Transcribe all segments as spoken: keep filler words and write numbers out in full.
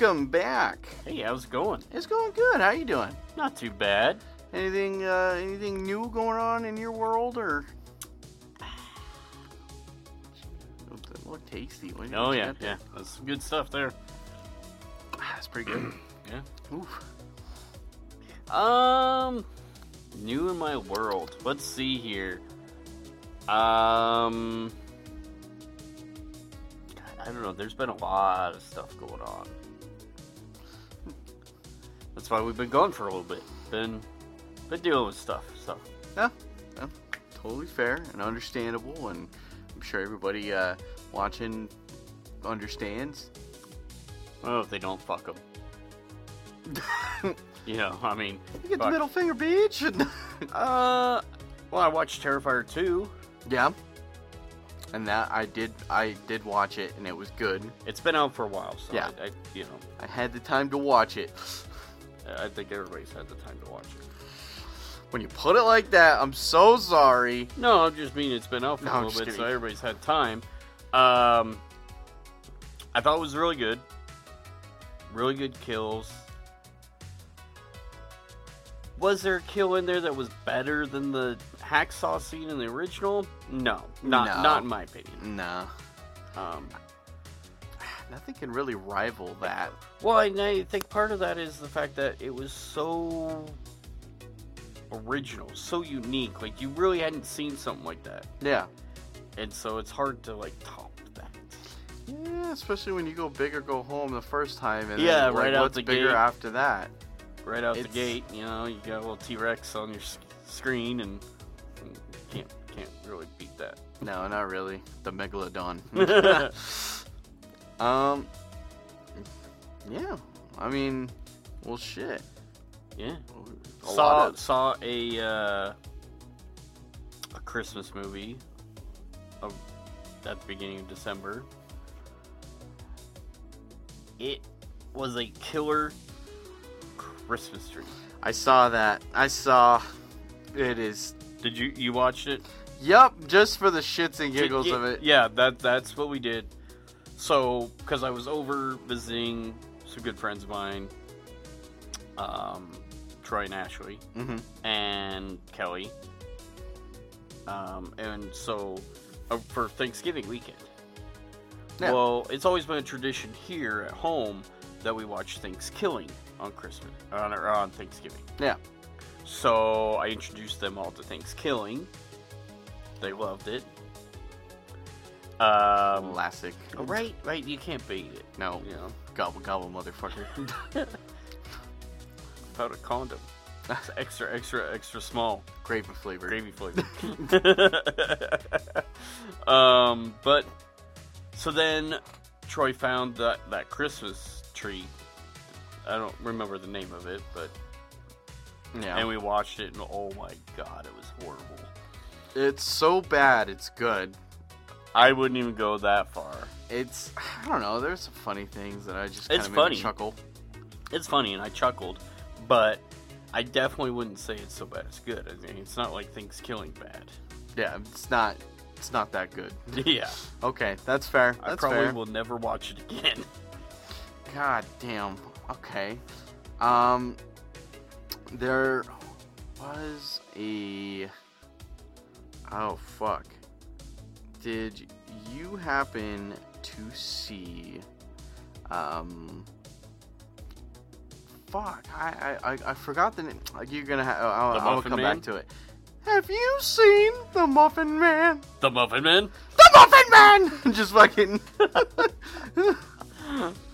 welcome back. Hey, how's it going? It's going good. How you doing? Not too bad. Anything uh, anything new going on in your world, or? Look tasty. What oh yeah, yeah. That's some good stuff there. That's pretty good. Yeah. Oof. Um, new in my world. Let's see here. Um, God, I don't know. There's been a lot of stuff going on. That's why we've been gone for a little bit. Been, been dealing with stuff. So yeah, yeah. Totally fair and understandable, and I'm sure everybody uh, watching understands. Oh, if they don't, fuck them. You know, I mean, you get fuck. The middle finger, bitch. uh, well, I watched Terrifier two. Yeah, and that I did. I did watch it, and it was good. It's been out for a while, so yeah. I, I, you know, I had the time to watch it. I think everybody's had the time to watch it. When you put it like that, I'm so sorry. No, I just mean it's been out for no, a little bit, kidding. So everybody's had time. Um, I thought it was really good. Really good kills. Was there a kill in there that was better than the hacksaw scene in the original? No. Not no. not in my opinion. No. Um, nothing can really rival that. Well, and I think part of that is the fact that it was so original, so unique. Like, you really hadn't seen something like that. Yeah. And so it's hard to, like, top that. Yeah, especially when you go big or go home the first time. And yeah, then, like, right out the gate. What's bigger after that? Right out it's... the gate, you know, you got a little T-Rex on your screen, and, and can't can't really beat that. No, not really. The Megalodon. um, yeah. I mean, well, shit. Yeah. A saw of... saw a uh, a Christmas movie of, at the beginning of December. It was a killer Christmas tree. I saw that. I saw it is. Did you you watched it? Yep, just for the shits and giggles did, it, of it. Yeah, that that's what we did. So, because I was over visiting some good friends of mine. Um. Troy and Ashley, mm-hmm. and Kelly, um, and so uh, for Thanksgiving weekend. Yeah. Well, it's always been a tradition here at home that we watch Thanks Killing on Christmas on or on Thanksgiving. Yeah. So I introduced them all to Thanks Killing. They loved it. Um, Classic. Right, right. You can't beat it. No. You know. Gobble gobble, motherfucker. Without a condom. It's extra, extra, extra small. Gravy flavor. Gravy flavor. um, but, so then Troy found that, that Christmas tree. I don't remember the name of it, but. Yeah. And we watched it, and oh my god, it was horrible. It's so bad, it's good. I wouldn't even go that far. It's, I don't know, there's some funny things that I just kind of made me chuckle. It's funny, and I chuckled. But I definitely wouldn't say it's so bad. It's good. I mean, it's not like Things Killing bad. Yeah, it's not. It's not that good. Yeah. Okay, that's fair. That's I probably fair. will never watch it again. God damn. Okay. Um. There was a. Oh fuck. Did you happen to see? Um. Fuck, I, I I forgot the name. You're gonna have. I'll, I'll come man? back to it. Have you seen The Muffin Man? The Muffin Man? The Muffin Man! Just fucking.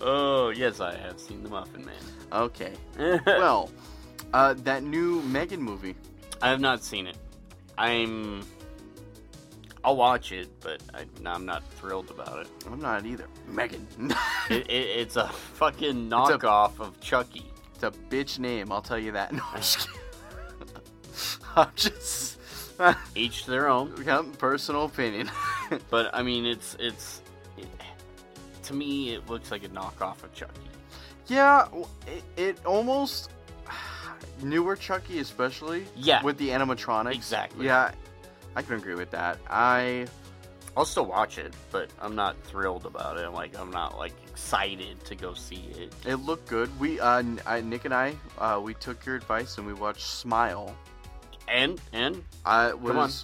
Oh, yes, I have seen The Muffin Man. Okay. Well, uh, that new Megan movie. I have not seen it. I'm. I'll watch it, but I, I'm not thrilled about it. I'm not either. Megan. it, it, it's a fucking knockoff a, of Chucky. It's a bitch name, I'll tell you that. No, I'm just kidding. I'm just... Each their own. Yeah, personal opinion. But, I mean, it's... it's it, to me, it looks like a knockoff of Chucky. Yeah, it, it almost... Newer Chucky, especially. Yeah. With the animatronics. Exactly. Yeah, I can agree with that. I... I'll still watch it, but I'm not thrilled about it. I'm like, I'm not like excited to go see it. It looked good. We, uh, I, Nick and I, uh, we took your advice and we watched Smile. And and I was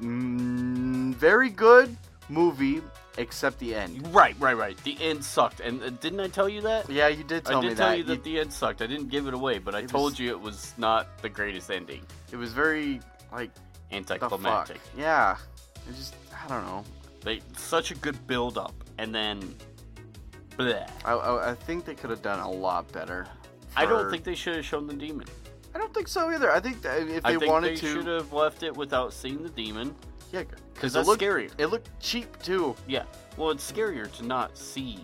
mm, very good movie, except the end. Right, right, right. The end sucked, and uh, didn't I tell you that? Yeah, you did tell me that. I did tell you that the end sucked. I didn't give it away, but I told you it was not the greatest ending. It was very like anticlimactic. Yeah. It just, I don't know. They such a good build up, and then, bleh. I, I, I think they could have done a lot better. For... I don't think they should have shown the demon. I don't think so either. I think that if they I think wanted they to, they should have left it without seeing the demon. Yeah, because that's looked, scarier. It looked cheap too. Yeah, well, it's scarier to not see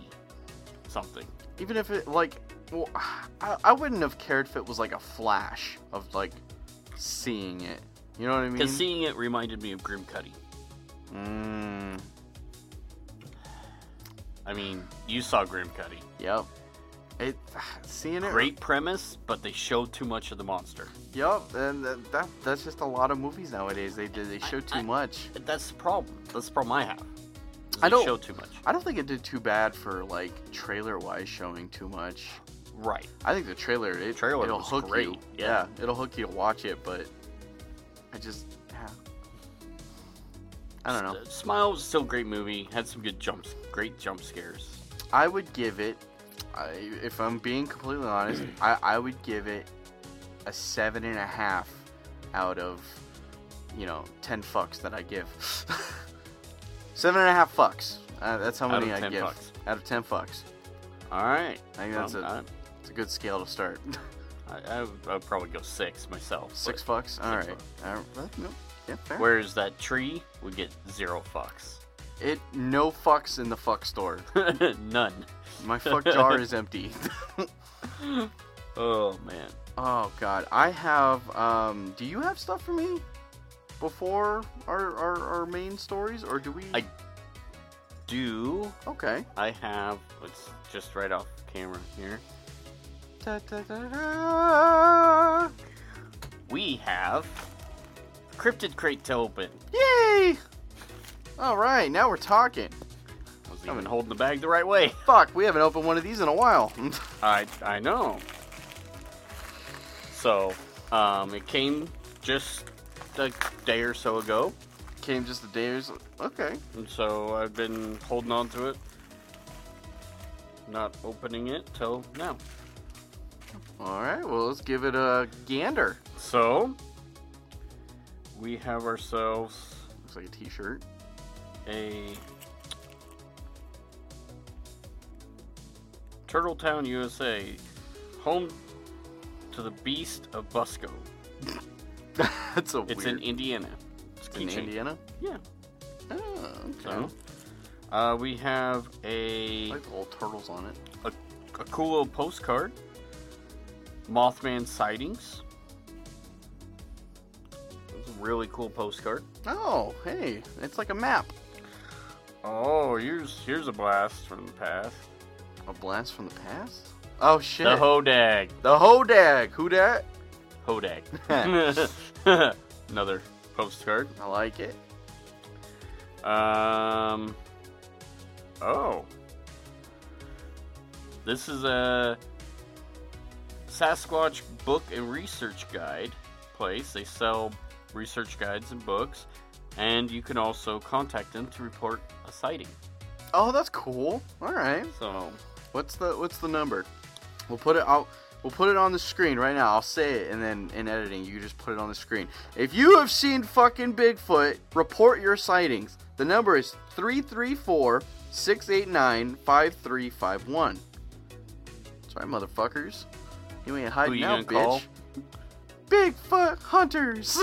something. Even if it like, well, I, I wouldn't have cared if it was like a flash of like seeing it. You know what I mean? Because seeing it reminded me of Grim Cuddy. Mm. I mean, you saw Grim Cuddy. Yep. It, seeing it. Great premise, but they showed too much of the monster. Yep, and that that's just a lot of movies nowadays. They they show too I, I, much. That's the problem. That's the problem I have. I don't show too much. I don't think it did too bad for like trailer wise showing too much. Right. I think the trailer it the trailer it'll was hook great. you. Yeah. yeah, it'll hook you to watch it, but I just. I don't know. Smile was still a great movie. Had some good jumps, great jump scares. I would give it, I, if I'm being completely honest, I, I would give it a seven and a half out of, you know, ten fucks that I give. Seven and a half fucks. Uh, that's how many I give. Fucks. Out of ten fucks. All right. I think that's well, a, that's a good scale to start. I, I, would, I would probably go six myself. Six fucks? All six right. Fucks. All right. Nope. Yeah, whereas that tree would get zero fucks. It no fucks in the fuck store. None. My fuck jar is empty. Oh man. Oh god. I have. Um. Do you have stuff for me before our our, our main stories, or do we? I do. Okay. I have. It's just right off camera here. Da, da, da, da. We have. Cryptid Crate to open. Yay! Alright, now we're talking. I was even holding the bag the right way. Fuck, we haven't opened one of these in a while. I I know. So, um, it came just a day or so ago. Came just a day or so? Okay. And so I've been holding on to it. Not opening it till now. Alright, well, let's give it a gander. So... we have ourselves... looks like a t-shirt. A... Turtletown, U S A. Home to the Beast of Busco. That's a it's weird... It's in Indiana. It's in chain. Indiana? Yeah. Oh, okay. So, uh, we have a... I like the little turtles on it. A, a cool little postcard. Mothman sightings. Really cool postcard. Oh, hey, it's like a map. Oh, here's here's a blast from the past. A blast from the past? Oh shit. The Hodag. The Hodag. Who dat? Hodag. Another postcard. I like it. Um. Oh. This is a Sasquatch book and research guide place. They sell research guides and books, and you can also contact them to report a sighting. Oh, that's cool. All right. So, what's the what's the number? We'll put it I'll, we'll put it on the screen right now. I'll say it, and then in editing, you just put it on the screen. If you have seen fucking Bigfoot, report your sightings. The number is three three four, six eight nine, five three five one. That's right, motherfuckers. You ain't hiding out, bitch. Call? Bigfoot hunters.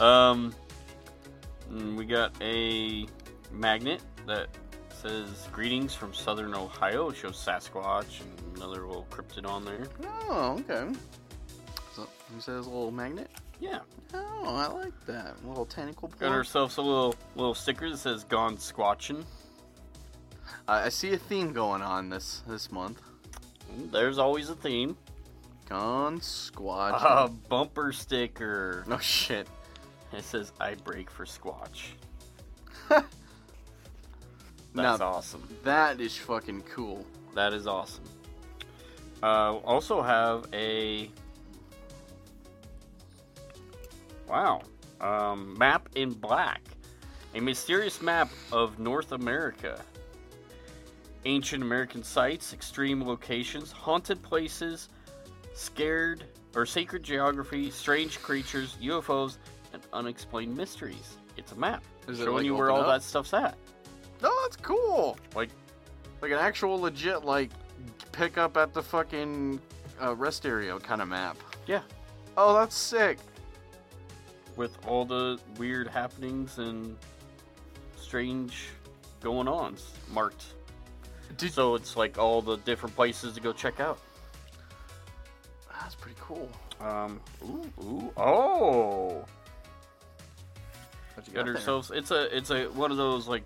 um, we got a magnet that says "Greetings from Southern Ohio." It shows Sasquatch and another little cryptid on there. Oh, okay. So you said it was a little magnet? Yeah. Oh, I like that. A little tentacle. Got point. Ourselves a little little sticker that says "Gone Squatching." Uh, I see a theme going on this this month. There's always a theme. Gone Squatch. A uh, bumper sticker. No shit. It says, I break for Squatch. That's now, awesome. That is fucking cool. That is awesome. Uh, also have a... Wow. Um, map in black. A mysterious map of North America. Ancient American sites, extreme locations, haunted places, scared or sacred geography, strange creatures, U F Os, and unexplained mysteries. It's a map. Is showing it like you where all up? That stuff's at. No, that's cool. Like, like an actual legit like pick up at the fucking uh, rest area kind of map. Yeah. Oh, that's sick. With all the weird happenings and strange going ons marked. Did... So it's like all the different places to go check out. That's pretty cool. Um, ooh, ooh, oh. What you got there? Ourselves, it's a, it's a one of those like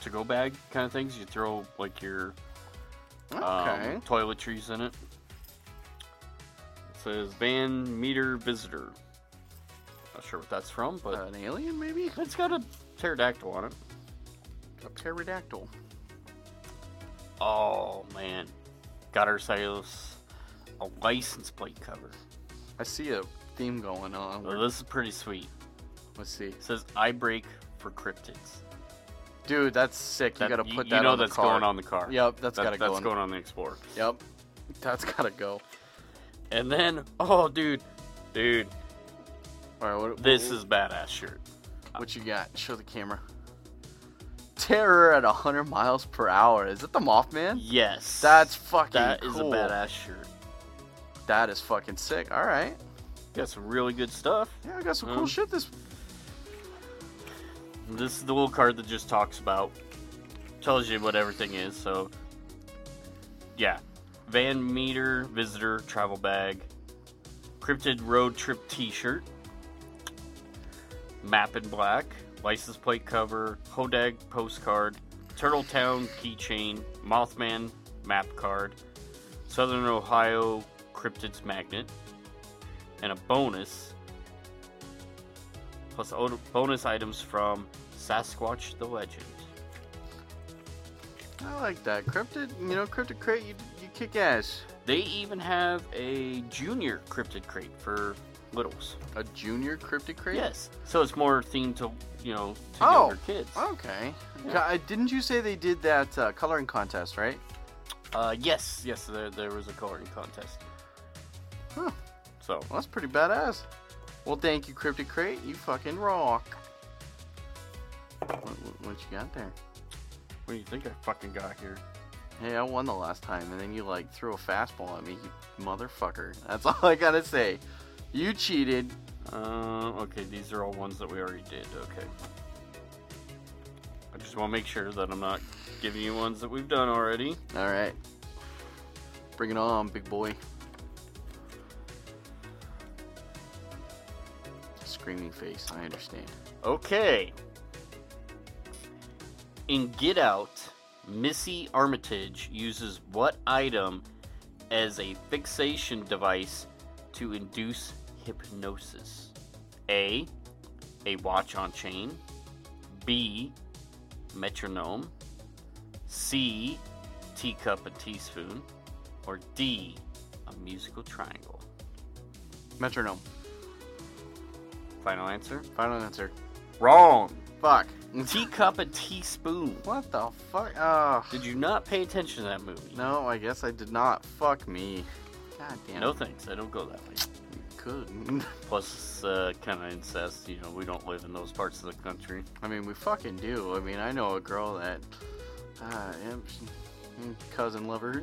to-go bag kind of things. You throw like your okay. um, toiletries in it. It says Van Meter Visitor. Not sure what that's from, but uh, an alien maybe. It's got a pterodactyl on it. A pterodactyl. Oh man, got ourselves a license plate cover. I see a theme going on. Well, this is pretty sweet. Let's see. It says I break for cryptids. Dude, that's sick. That, you gotta put you, that. You know on that's the car. Going on the car. Yep, that's that, gotta that's go. That's going on the Explorer. Yep, that's gotta go. And then, oh, dude, dude. All right, what, this what, is badass shirt. What you got? Show the camera. Terror at one hundred miles per hour. Is it the Mothman? Yes. That's fucking that cool. That is a badass shirt. That is fucking sick. All right. Got some really good stuff. Yeah, I got some um, cool shit. This This is the little card that just talks about, tells you what everything is. So, yeah. Van Meter Visitor Travel Bag. Cryptid Road Trip T-shirt. Map in black. License plate cover, Hodag postcard, Turtle Town keychain, Mothman map card, Southern Ohio cryptids magnet, and a bonus, plus bonus items from Sasquatch the Legend. I like that. Cryptid, you know, Cryptid Crate, you, you kick ass. They even have a junior Cryptid Crate for littles. A junior Cryptid Crate? Yes. So it's more themed to, you know, to oh, younger kids. Okay. Yeah. Didn't you say they did that uh, coloring contest, right? Uh, yes. Yes, there, there was a coloring contest. Huh. So. Well, that's pretty badass. Well, thank you, Cryptid Crate. You fucking rock. What, what you got there? What do you think I fucking got here? Hey, I won the last time, and then you, like, threw a fastball at me, you motherfucker. That's all I gotta say. You cheated. Uh, okay, these are all ones that we already did. Okay. I just want to make sure that I'm not giving you ones that we've done already. All right. Bring it on, big boy. Screaming face, I understand. Okay. In Get Out, Missy Armitage uses what item as a fixation device to induce hypnosis? A, a watch on chain. B, metronome. C, teacup and teaspoon. Or D, a musical triangle. Metronome. Final answer? Final answer. Wrong. Fuck. Teacup and teaspoon. What the fuck? Oh. Did you not pay attention to that movie? No, I guess I did not. Fuck me. God damn. No thanks, I don't go that way. You could. Plus, it's uh, kind of incest, you know, we don't live in those parts of the country. I mean, we fucking do. I mean, I know a girl that, uh, cousin lover.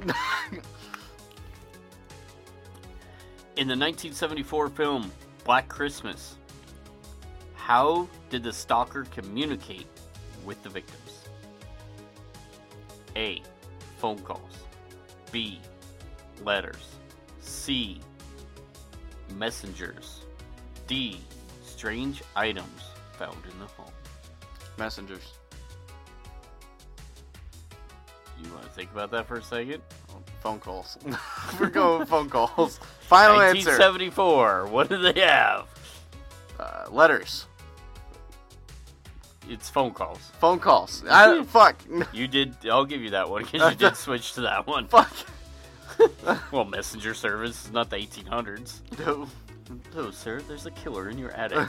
In the nineteen seventy-four film, Black Christmas, how did the stalker communicate with the victims? A, phone calls. B, letters. C, messengers. D, strange items found in the home. Messengers. You want to think about that for a second? Phone calls. We're going with phone calls. Final nineteen seventy-four, answer. nineteen seventy-four. What do they have? Uh, letters. It's phone calls. Phone calls. I, fuck. You did. I'll give you that one because you did switch to that one. Fuck. Well, messenger service, not the eighteen hundreds. No. No, sir. There's a killer in your attic.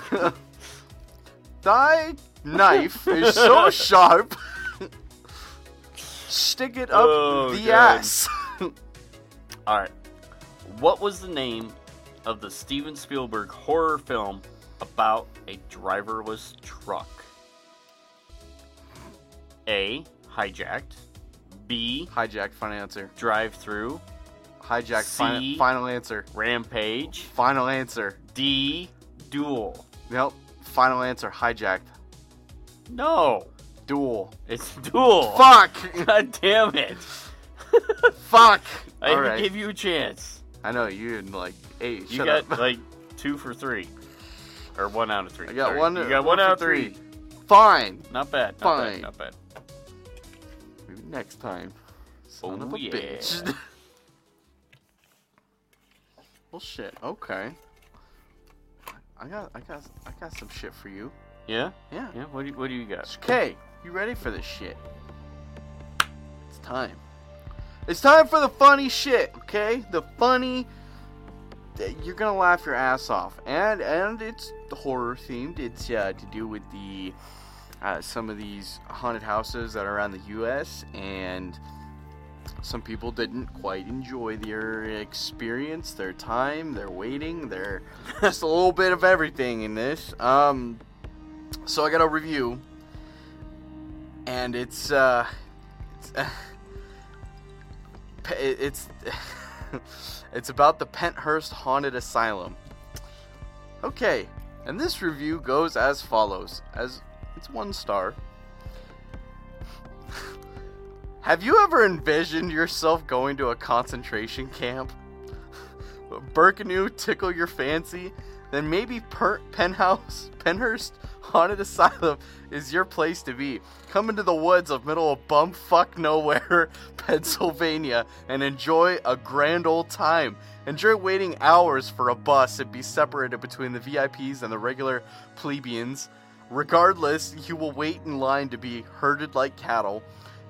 Thy knife is so sharp. Stick it up oh, the God. ass. All right. What was the name of the Steven Spielberg horror film about a driverless truck? A. Hijacked. B. Hijacked, final answer. Drive through. Hijacked, C, final, final answer. Rampage. Final answer. D. Duel. Nope. Final answer. Hijacked. No. Duel. It's Duel. Fuck. God damn it. Fuck. I didn't right. give you a chance. I know. You didn't like eight. You Shut got up. like two for three. Or one out of three. I got Sorry. one. You got one, one out of three. three. Fine. Not bad. Not Fine. Bad, not bad. Maybe next time. Son oh, of a yeah. bitch. Well, shit. Okay. I got, I got, I got some shit for you. Yeah. Yeah. Yeah. What do you, What do you got? Okay. You ready for this shit? It's time. It's time for the funny shit. Okay. The funny. You're gonna laugh your ass off, and and it's horror themed. It's uh, to do with the uh, some of these haunted houses that are around the U S, and some people didn't quite enjoy their experience, their time, their waiting, their just a little bit of everything in this. Um, so I got a review, and it's uh, it's, uh, it's It's about the Pennhurst Haunted Asylum. Okay, and this review goes as follows. As it's one star. Have you ever envisioned yourself going to a concentration camp? Birkenau tickle your fancy? Then maybe per- Pennhouse, Pennhurst Haunted Asylum is your place to be. Come into the woods of middle of bumfuck nowhere, Pennsylvania, and enjoy a grand old time. Enjoy waiting hours for a bus and be separated between the V I Ps and the regular plebeians. Regardless, you will wait in line to be herded like cattle.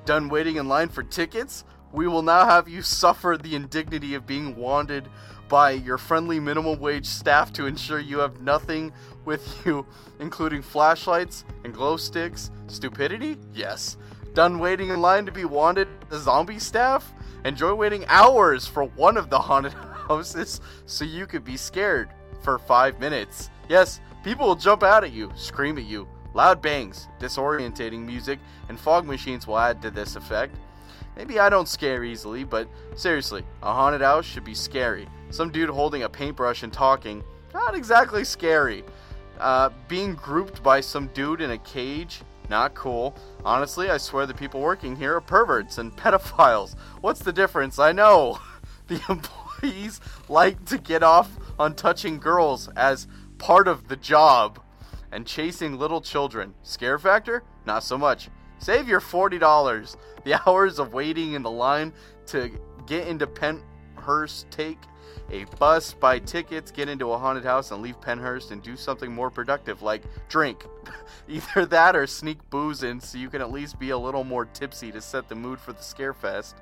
Done waiting in line for tickets? We will now have you suffer the indignity of being wanted by your friendly minimum wage staff to ensure you have nothing with you, including flashlights and glow sticks. Stupidity? Yes. Done waiting in line to be wanted the zombie staff? Enjoy waiting hours for one of the haunted houses so you could be scared for five minutes. Yes, people will jump out at you, scream at you. Loud bangs, disorientating music, and fog machines will add to this effect. Maybe I don't scare easily, but seriously, a haunted house should be scary. Some dude holding a paintbrush and talking, not exactly scary. Uh, being grouped by some dude in a cage, not cool. Honestly, I swear the people working here are perverts and pedophiles. What's the difference? I know. The employees like to get off on touching girls as part of the job. And chasing little children. Scare factor? Not so much. Save your forty dollars. The hours of waiting in the line to get into Pennhurst, take a bus, buy tickets, get into a haunted house, and leave Pennhurst and do something more productive like drink. Either that or sneak booze in so you can at least be a little more tipsy to set the mood for the scare fest.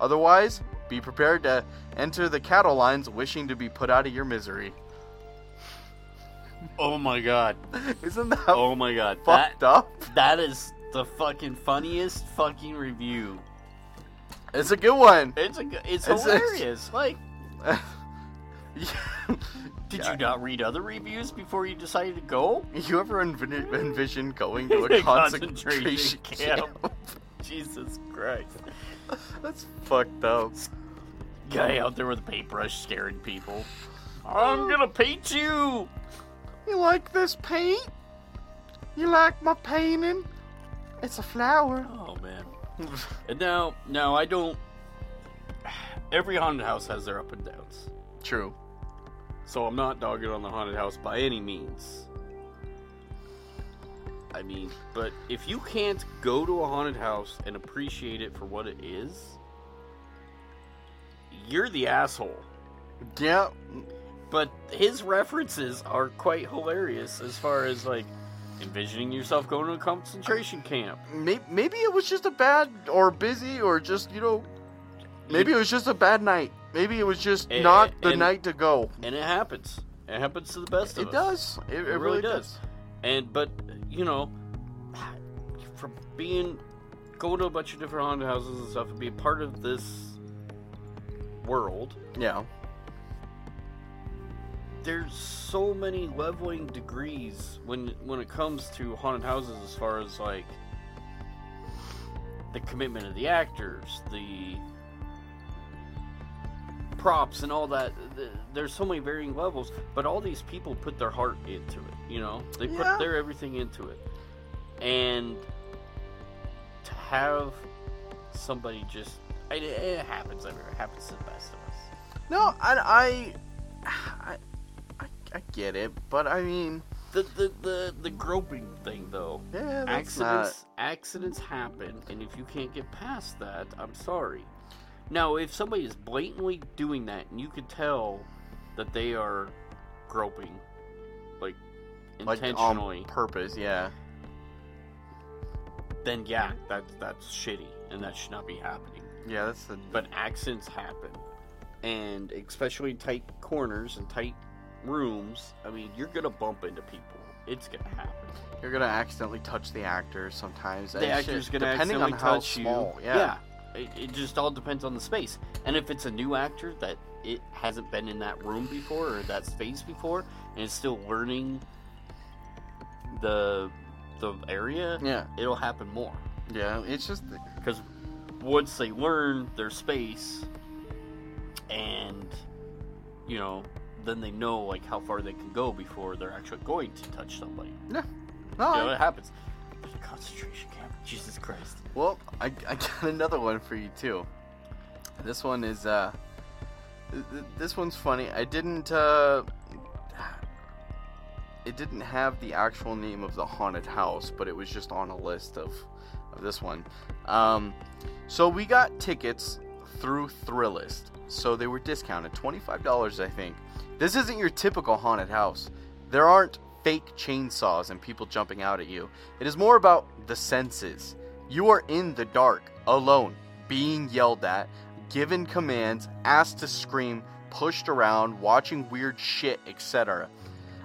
Otherwise, be prepared to enter the cattle lines wishing to be put out of your misery. Oh my god. Isn't that oh my god. fucked that, up? That is the fucking funniest fucking review. It's a good one. It's a good, it's, it's hilarious. It's, like yeah. Did yeah. you not read other reviews before you decided to go? You ever env- envisioned going to a concentration, concentration camp? camp? Jesus Christ. That's fucked up. Guy out there with a paintbrush scaring people. I'm gonna paint you! You like this paint? You like my painting? It's a flower. Oh, man. Now, now, I don't... Every haunted house has their up and downs. True. So I'm not dogging on the haunted house by any means. I mean, but if you can't go to a haunted house and appreciate it for what it is, you're the asshole. Yeah. But his references are quite hilarious as far as, like, envisioning yourself going to a concentration camp. Maybe it was just a bad or busy or just, you know, maybe it was just a bad night. Maybe it was just it, not the and, night to go. And it happens. It happens to the best of it us. Does. It, it, it really, really does. does. And, but, you know, for being, going to a bunch of different haunted houses and stuff and being part of this world. Yeah. There's so many leveling degrees when when it comes to haunted houses, as far as like the commitment of the actors, the props, and all that. There's so many varying levels, but all these people put their heart into it. You know, they yeah. put their everything into it, and to have somebody just it, it happens. I mean, it happens to the best of us. No, I I. I I get it, but I mean the the, the, the groping thing though. Yeah, that's accidents not... accidents happen, and if you can't get past that, I'm sorry. Now, if somebody is blatantly doing that, and you could tell that they are groping, like intentionally, like on purpose, yeah. Then yeah, that's that's shitty, and that should not be happening. Yeah, that's. The... But accidents happen, and especially tight corners and tight. Rooms, I mean, you're gonna bump into people. It's gonna happen. You're gonna accidentally touch the actor sometimes. The actor's shit. gonna depending accidentally on how touch small. you. Yeah, yeah. It, it just all depends on the space. And if it's a new actor that it hasn't been in that room before or that space before, and is still learning the the area, yeah, it'll happen more. Yeah, it's just because once they learn their space, and you know. Then they know like how far they can go before they're actually going to touch somebody. Yeah, no, you know, I... it happens. There's a concentration camp. Jesus Christ. Well, I, I got another one for you too. This one is uh, this one's funny. I didn't uh, it didn't have the actual name of the haunted house, but it was just on a list of, of this one. Um, so we got tickets through Thrillist, so they were discounted twenty-five dollars, I think. This isn't your typical haunted house. There aren't fake chainsaws and people jumping out at you. It is more about the senses. You are in the dark, alone, being yelled at, given commands, asked to scream, pushed around, watching weird shit, et cetera.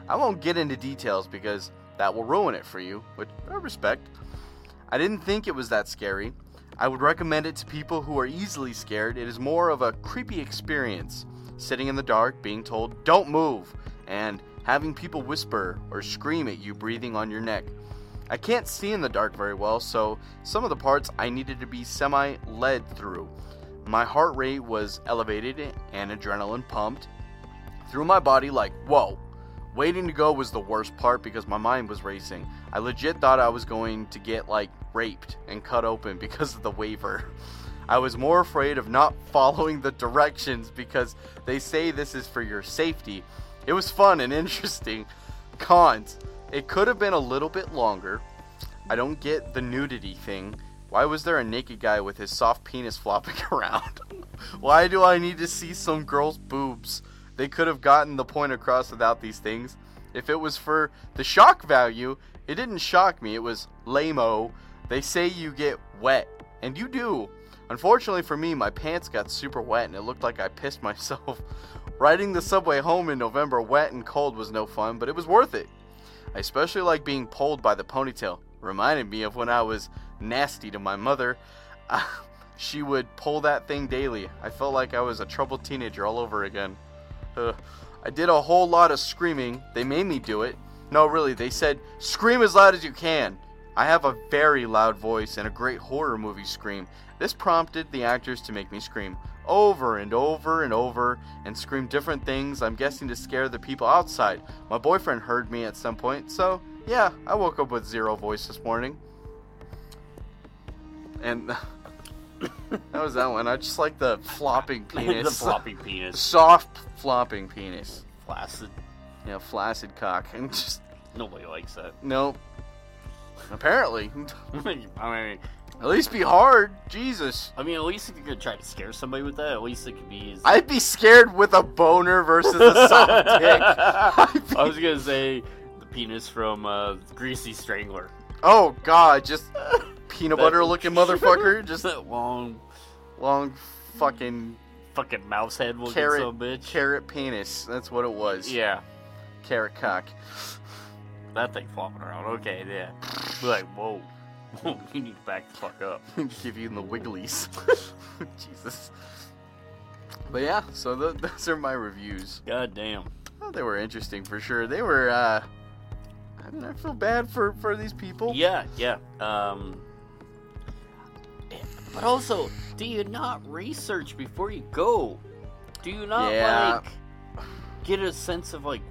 I won't get into details because that will ruin it for you, which I respect. I didn't think it was that scary. I would recommend it to people who are easily scared. It is more of a creepy experience. Sitting in the dark, being told, don't move, and having people whisper or scream at you breathing on your neck. I can't see in the dark very well, so some of the parts I needed to be semi-led through. My heart rate was elevated and adrenaline pumped through my body like, whoa. Waiting to go was the worst part because my mind was racing. I legit thought I was going to get, like, raped and cut open because of the waiver. I was more afraid of not following the directions because they say this is for your safety. It was fun and interesting. Cons. It could have been a little bit longer. I don't get the nudity thing. Why was there a naked guy with his soft penis flopping around? Why do I need to see some girl's boobs? They could have gotten the point across without these things. If it was for the shock value, it didn't shock me. It was lame-o. They say you get wet, and you do. Unfortunately for me, my pants got super wet, and it looked like I pissed myself. Riding the subway home in November wet and cold was no fun, but it was worth it. I especially like being pulled by the ponytail. Reminded me of when I was nasty to my mother. Uh, she would pull that thing daily. I felt like I was a troubled teenager all over again. Uh, I did a whole lot of screaming. They made me do it. No, really, they said, scream as loud as you can. I have a very loud voice and a great horror movie scream. This prompted the actors to make me scream over and over and over and scream different things, I'm guessing to scare the people outside. My boyfriend heard me at some point, so yeah, I woke up with zero voice this morning. And... that was that one. I just like the flopping penis. The flopping penis. Soft flopping penis. Flaccid. Yeah, flaccid cock. And just nobody likes that. Nope. Apparently. I mean, at least be hard. Jesus. I mean, at least if you're gonna try to scare somebody with that, at least it could be. As... I'd be scared with a boner versus a soft dick. Be... I was gonna say. penis from uh, Greasy Strangler. Oh god, just peanut butter looking motherfucker. Just that long, long fucking fucking mouse head looking carrot, some bitch. Carrot penis. That's what it was. Yeah. Carrot cock. That thing flopping around. Okay, yeah. Be like, whoa. Whoa, you need to back the fuck up. Give you the wigglies. Jesus. But yeah, so th- those are my reviews. God damn. Oh, they were interesting for sure. They were, uh... I mean, I feel bad for, for these people. Yeah, yeah. Um... But also, do you not research before you go? Do you not, yeah. like, get a sense of, like...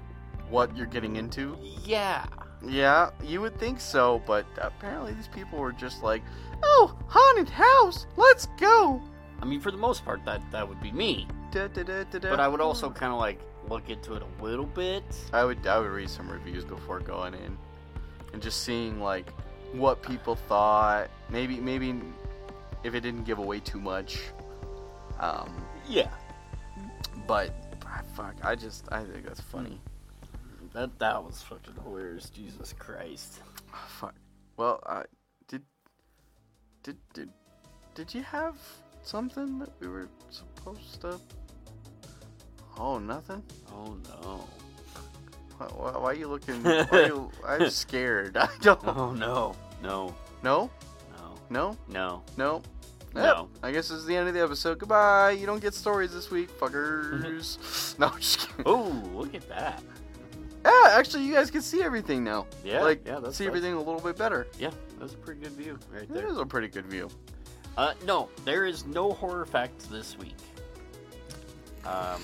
what you're getting into? Yeah. Yeah, you would think so, but apparently these people were just like, oh, haunted house, let's go! I mean, for the most part, that, that would be me. Da, da, da, da, da. But I would also kind of, like, look into it a little bit. I would I would read some reviews before going in. And just seeing, like, what people thought. Maybe, maybe if it didn't give away too much. Um, yeah. But, fuck, I just, I think that's funny. That that was fucking hilarious. Jesus Christ. Oh, fuck. Well, uh, did, did, did, did you have... something that we were supposed to... Oh, nothing? Oh, no. Why, why, why are you looking... why are you... I'm scared. I don't... Oh, no. No. No? No. No? No. No. No. Yep. I guess this is the end of the episode. Goodbye. You don't get stories this week, fuckers. No, I'm just kidding. Oh, look at that. Yeah, actually, you guys can see everything now. Yeah. Like, yeah, that's see that's... everything a little bit better. Yeah, that's a pretty good view right there. It is a pretty good view. Uh, no, there is no horror fact this week. Um,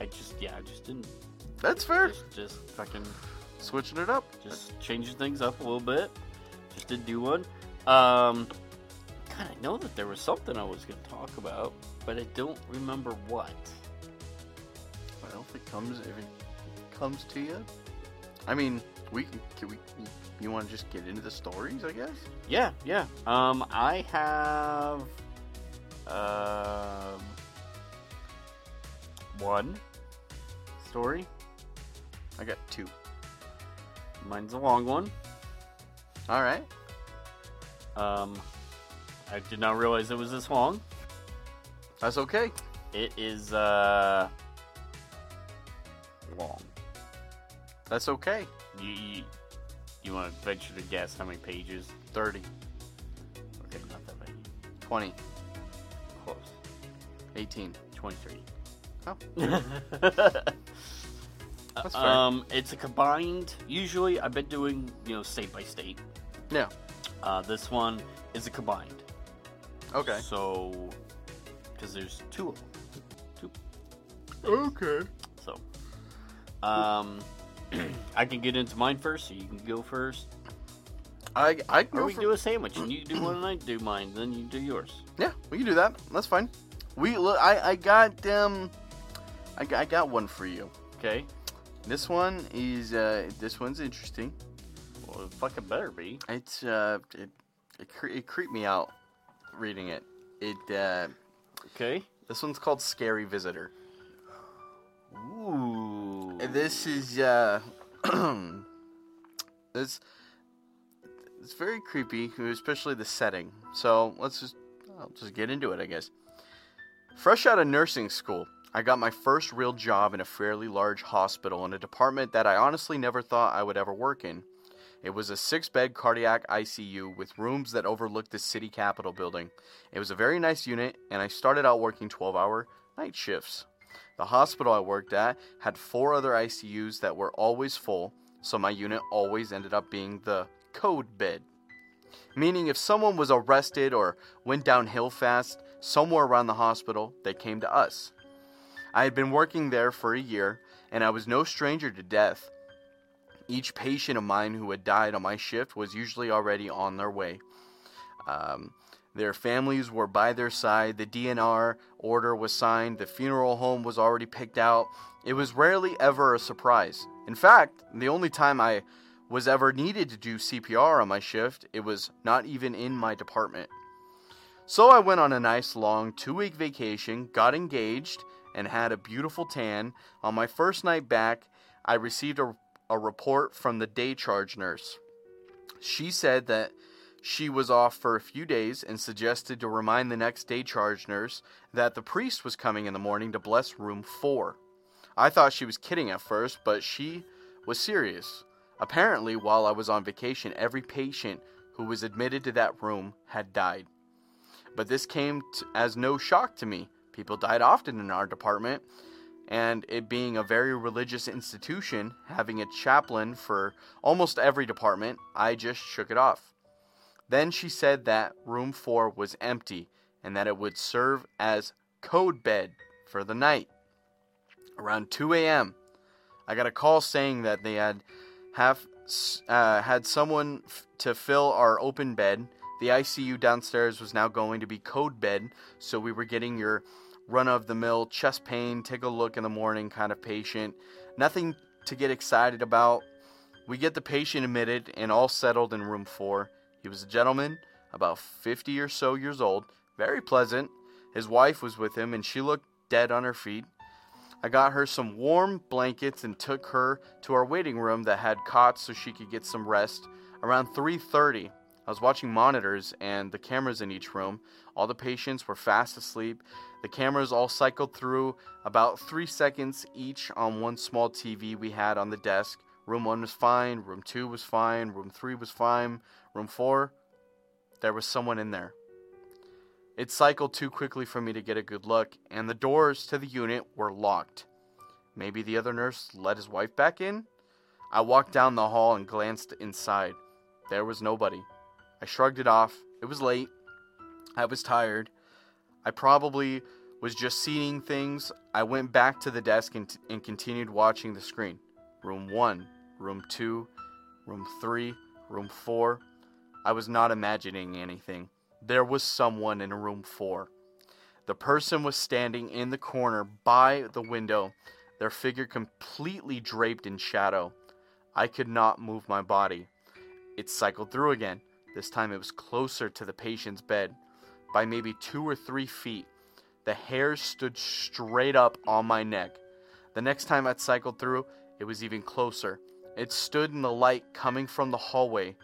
I just, yeah, I just didn't. That's fair. Just, just fucking switching it up. Just changing things up a little bit. Just didn't do one. Um, God, I know that there was something I was going to talk about, but I don't remember what. Well, if it comes, if it comes to you, I mean, we can, can we. Can, you want to just get into the stories, I guess? Yeah, yeah. Um, I have... Um... One story. I got two. Mine's a long one. Alright. Um, I did not realize it was this long. That's okay. It is, uh... long. That's okay. You... you You want to venture to guess how many pages? thirty. Okay, not that many. twenty. Close. eighteen. twenty-three. Oh. That's fair. Um, it's a combined... Usually, I've been doing, you know, state by state. Yeah. Uh, this one is a combined. Okay. So... because there's two of them. Two. Okay. So. Um... I can get into mine first, so you can go first. I, I can or go we for... do a sandwich, and you do one, and I do mine, then you do yours. Yeah, we can do that. That's fine. We, I, I got um, I, I got one for you. Okay. This one is uh, this one's interesting. Well, it fucking better be. It's uh, it, it, cre- it creeped me out reading it. It uh, okay. This one's called Scary Visitor. Ooh. This is, uh, it's, it's very creepy, especially the setting. So, let's just, I'll just get into it, I guess. Fresh out of nursing school, I got my first real job in a fairly large hospital in a department that I honestly never thought I would ever work in. It was a six-bed cardiac I C U with rooms that overlooked the city capitol building. It was a very nice unit, and I started out working twelve-hour night shifts. The hospital I worked at had four other I C Us that were always full, so my unit always ended up being the code bed. Meaning if someone was arrested or went downhill fast, somewhere around the hospital, they came to us. I had been working there for a year, and I was no stranger to death. Each patient of mine who had died on my shift was usually already on their way. Um... Their families were by their side, the D N R order was signed, the funeral home was already picked out. It was rarely ever a surprise. In fact, the only time I was ever needed to do C P R on my shift, it was not even in my department. So I went on a nice long two-week vacation, got engaged, and had a beautiful tan. On my first night back, I received a, a report from the day charge nurse. She said that she was off for a few days and suggested to remind the next day charge nurse that the priest was coming in the morning to bless room four. I thought she was kidding at first, but she was serious. Apparently, while I was on vacation, every patient who was admitted to that room had died. But this came t- as no shock to me. People died often in our department, and it being a very religious institution, having a chaplain for almost every department, I just shook it off. Then she said that room four was empty and that it would serve as code bed for the night. Around two a.m., I got a call saying that they had have, uh, had someone f- to fill our open bed. The I C U downstairs was now going to be code bed, so we were getting your run-of-the-mill chest pain, take a look in the morning kind of patient. Nothing to get excited about. We get the patient admitted and all settled in room four. He was a gentleman, about fifty or so years old, very pleasant. His wife was with him, and she looked dead on her feet. I got her some warm blankets and took her to our waiting room that had cots so she could get some rest. Around three thirty, I was watching monitors and the cameras in each room. All the patients were fast asleep. The cameras all cycled through about three seconds each on one small T V we had on the desk. Room one was fine, room two was fine, room three was fine, room four, there was someone in there. It cycled too quickly for me to get a good look, and the doors to the unit were locked. Maybe the other nurse let his wife back in? I walked down the hall and glanced inside. There was nobody. I shrugged it off. It was late. I was tired. I probably was just seeing things. I went back to the desk and, t- and continued watching the screen. Room one, room two, room three, room four. I was not imagining anything. There was someone in room four. The person was standing in the corner by the window, their figure completely draped in shadow. I could not move my body. It cycled through again. This time it was closer to the patient's bed, by maybe two or three feet. The hairs stood straight up on my neck. The next time it cycled through, it was even closer. It stood in the light coming from the hallway,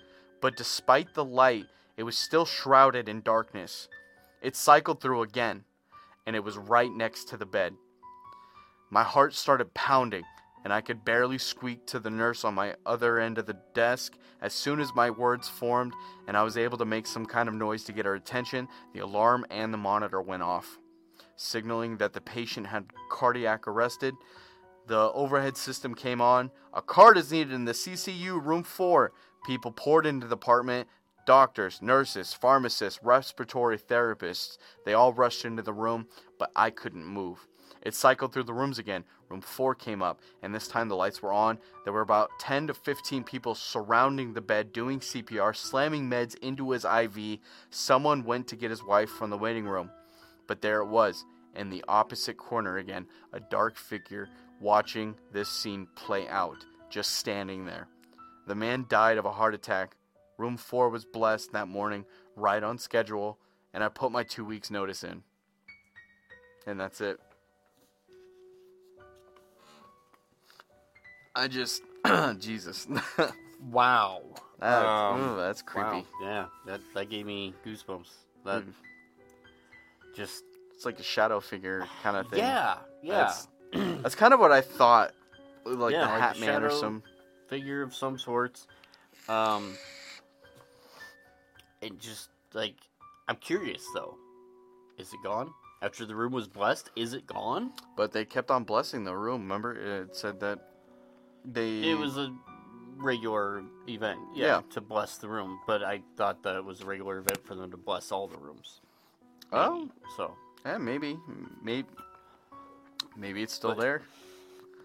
but despite the light, it was still shrouded in darkness. It cycled through again, and it was right next to the bed. My heart started pounding, and I could barely squeak to the nurse on my other end of the desk. As soon as my words formed, and I was able to make some kind of noise to get her attention, the alarm and the monitor went off, signaling that the patient had cardiac arrested. The overhead system came on. A card is needed in the C C U room four. People poured into the apartment. Doctors, nurses, pharmacists, respiratory therapists. They all rushed into the room, but I couldn't move. It cycled through the rooms again. Room four came up, and this time the lights were on. There were about ten to fifteen people surrounding the bed, doing C P R, slamming meds into his I V. Someone went to get his wife from the waiting room. But there it was, in the opposite corner again, a dark figure watching this scene play out, just standing there. The man died of a heart attack. Room four was blessed that morning, right on schedule, and I put my two weeks notice in. And that's it. I just, Jesus. Wow. That, um, ooh, that's creepy. Wow. Yeah, that, that gave me goosebumps. That mm. just... It's like a shadow figure kind of thing. Yeah, yeah. That's, that's kind of what I thought, like yeah, the like Hat Man or some figure of some sorts. Um, it just like I'm curious though, is it gone after the room was blessed? Is it gone? But they kept on blessing the room. Remember, it said that they. It was a regular event, yeah, yeah, to bless the room. But I thought that it was a regular event for them to bless all the rooms. Maybe, oh, so. Yeah, maybe, maybe, maybe it's still but, there.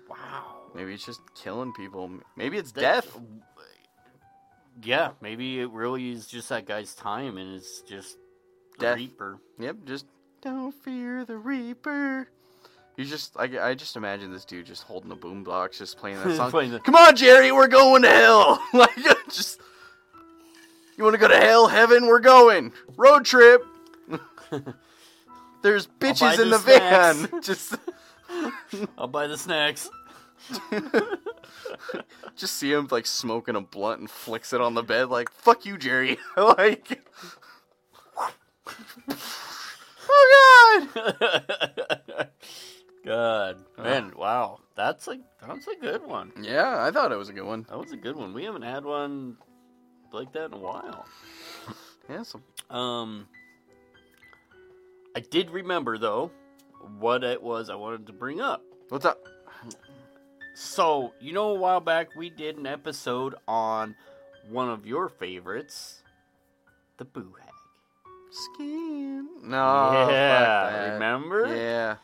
Wow. Maybe it's just killing people. Maybe it's That's, death. Yeah, maybe it really is just that guy's time, and it's just death. The Reaper. Yep, just don't fear the Reaper. You just, I, I just imagine this dude just holding a boombox, just playing that song. playing the- Come on, Jerry, we're going to hell. Like, just you want to go to hell, heaven? We're going road trip. There's bitches in the snacks. Van. Just I'll buy the snacks. Just see him, like, smoking a blunt and flicks it on the bed, like, fuck you, Jerry. Like, oh, God! God. Man, wow. That's a, that's a good one. Yeah, I thought it was a good one. That was a good one. We haven't had one like that in a while. Awesome. Um, I did remember, though, what it was I wanted to bring up. What's up? So, you know, a while back we did an episode on one of your favorites, the Boo Hag. Skin. No. Yeah. Remember? Yeah.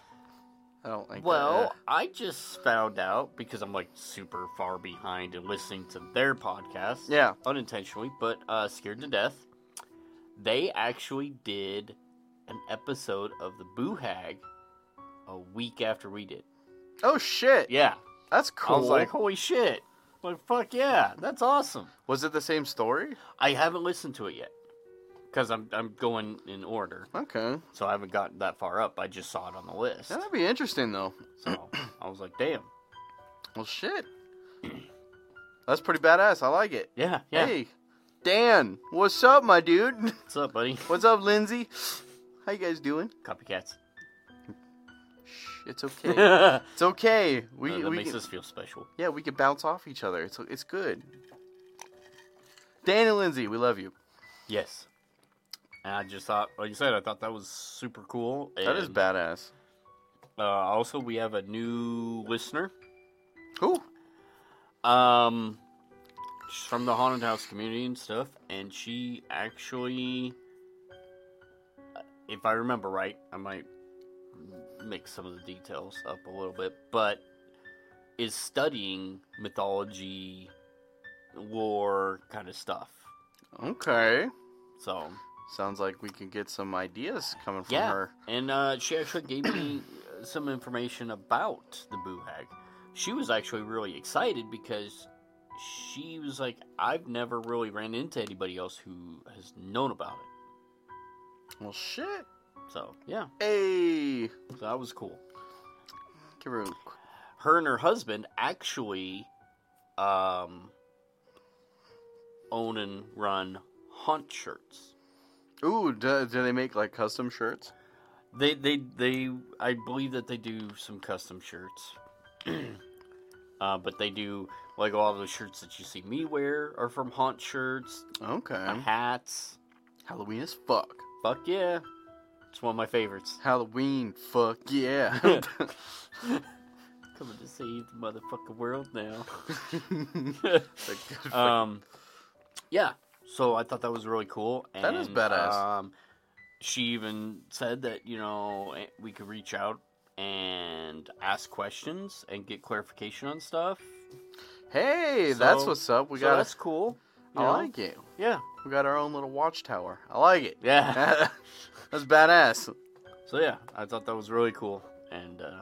I don't think Well, that. I just found out, because I'm, like, super far behind in listening to their podcast. Yeah. Unintentionally, but uh, Scared to Death. They actually did an episode of the Boo Hag a week after we did. Oh, shit. Yeah. That's cool. I was like, holy shit. Like, fuck yeah. That's awesome. Was it the same story? I haven't listened to it yet. Because I'm I'm going in order. Okay. So I haven't gotten that far up. I just saw it on the list. That'd be interesting, though. So I was like, damn. Well, shit. That's pretty badass. I like it. Yeah, yeah. Hey, Dan. What's up, my dude? What's up, buddy? What's up, Lindsay? How you guys doing? Copycats. It's okay. It's okay. We, uh, that we makes can, us feel special. Yeah, we can bounce off each other. It's it's good. Dan and Lindsay, we love you. Yes. And I just thought, like you said, I thought that was super cool. And, that is badass. Uh, also, we have a new listener. Who? Um, she's from the haunted house community and stuff, and she actually, if I remember right, I might mix some of the details up a little bit, but is studying mythology, lore kind of stuff. Okay. So sounds like we could get some ideas coming from yeah. her. And uh, she actually gave me some information about the Boo Hag. She was actually really excited because she was like, I've never really ran into anybody else who has known about it. Well, shit. So, yeah. Hey! So that was cool. Give her a... Her and her husband actually um, own and run Haunt Shirts. Ooh, do, do they make, like, custom shirts? They, they, they... I believe that they do some custom shirts. uh, but they do, like, all the shirts that you see me wear are from Haunt Shirts. Okay. My hats. Halloween as fuck. Fuck yeah. It's one of my favorites. Halloween, fuck yeah. Coming to save the motherfucking world now. um, yeah, so I thought that was really cool. And, that is badass. Um, she even said that, you know, we could reach out and ask questions and get clarification on stuff. Hey, so, that's what's up. We so got that's a, cool. I know? Like it. Yeah. We got our own little watchtower. I like it. Yeah. That's badass. So, yeah, I thought that was really cool. And, uh...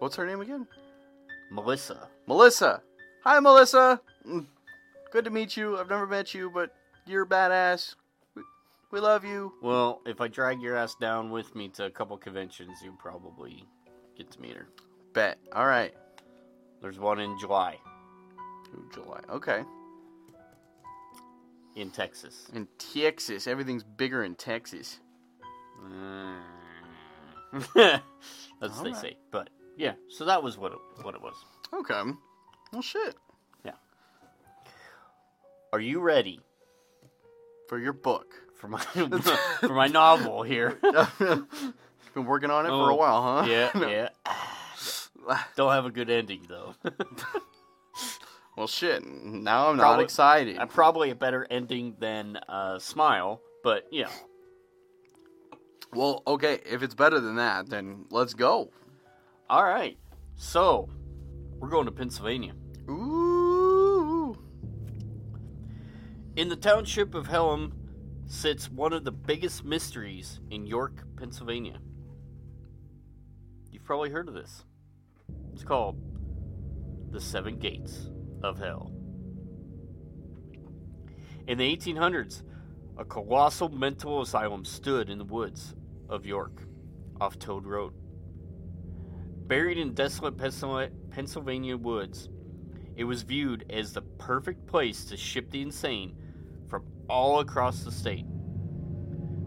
what's her name again? Melissa. Melissa. Hi, Melissa. Good to meet you. I've never met you, but you're badass. We, we love you. Well, if I drag your ass down with me to a couple conventions, you'll probably get to meet her. Bet. All right. There's one in July. Ooh, July. Okay. In Texas. In Texas. Everything's bigger in Texas. Mm. That's what they say. But, yeah. So that was what it, what it was. Okay. Well, shit. Yeah. Are you ready? For your book. For my for my novel here. Been working on it oh, for a while, huh? Yeah, no. yeah. Don't have a good ending, though. Well, shit, now I'm probably, not excited. I'm probably a better ending than uh, Smile, but, yeah. Well, okay, if it's better than that, then let's go. All right. So, we're going to Pennsylvania. Ooh. In the township of Hellam sits one of the biggest mysteries in York, Pennsylvania. You've probably heard of this. It's called the Seven Gates of Hell. In the eighteen hundreds, a colossal mental asylum stood in the woods of York, off Toad Road. buried in desolate Pennsylvania woods. It was viewed as the perfect place to ship the insane from all across the state.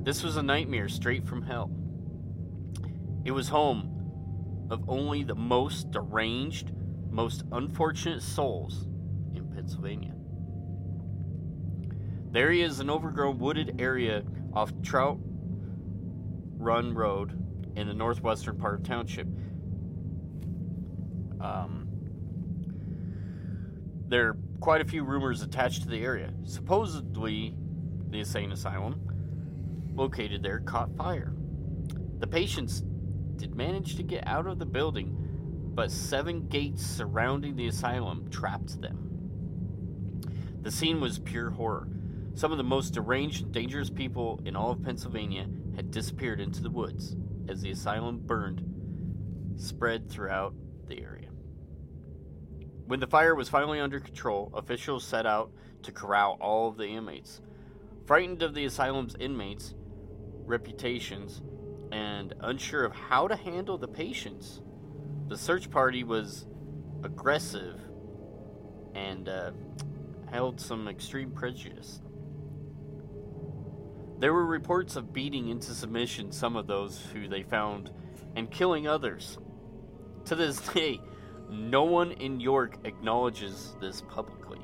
This was a nightmare straight from hell. It was home of only the most deranged, most unfortunate souls in Pennsylvania. There is an overgrown wooded area off Trout Run Road in the northwestern part of township. Um, there are quite a few rumors attached to the area. Supposedly, the insane asylum located there caught fire. The patients did manage to get out of the building, but seven gates surrounding the asylum trapped them. The scene was pure horror. Some of the most deranged and dangerous people in all of Pennsylvania had disappeared into the woods as the asylum burned, spread throughout the area. When the fire was finally under control, officials set out to corral all of the inmates. Frightened of the asylum's inmates' reputations and unsure of how to handle the patients, the search party was aggressive and uh, held some extreme prejudice. There were reports of beating into submission some of those who they found and killing others. To this day, no one in York acknowledges this publicly.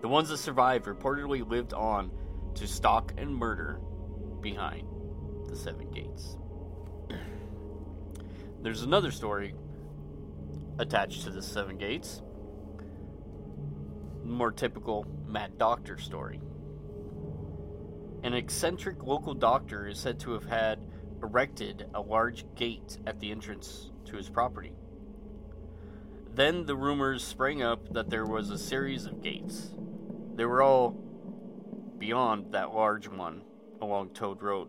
The ones that survived reportedly lived on to stalk and murder behind the seven gates. There's another story attached to the seven gates. More typical mad doctor story. An eccentric local doctor is said to have had erected a large gate at the entrance to his property. Then the rumors sprang up that there was a series of gates. They were all beyond that large one along Toad Road,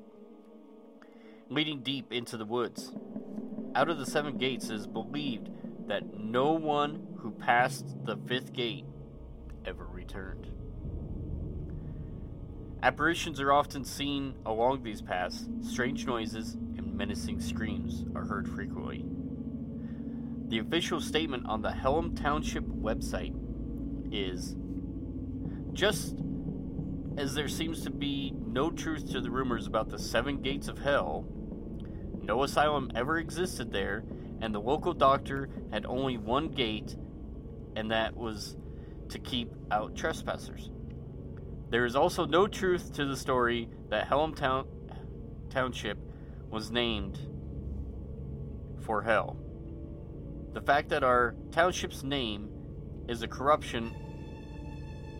leading deep into the woods. Out of the seven gates, it is believed that no one who passed the fifth gate ever returned. Apparitions are often seen along these paths. Strange noises and menacing screams are heard frequently. The official statement on the Hellam Township website is, "Just as there seems to be no truth to the rumors about the seven gates of hell, no asylum ever existed there, and the local doctor had only one gate, and that was to keep out trespassers. There is also no truth to the story that Hellam Town- Township was named for hell. The fact that our township's name is a corruption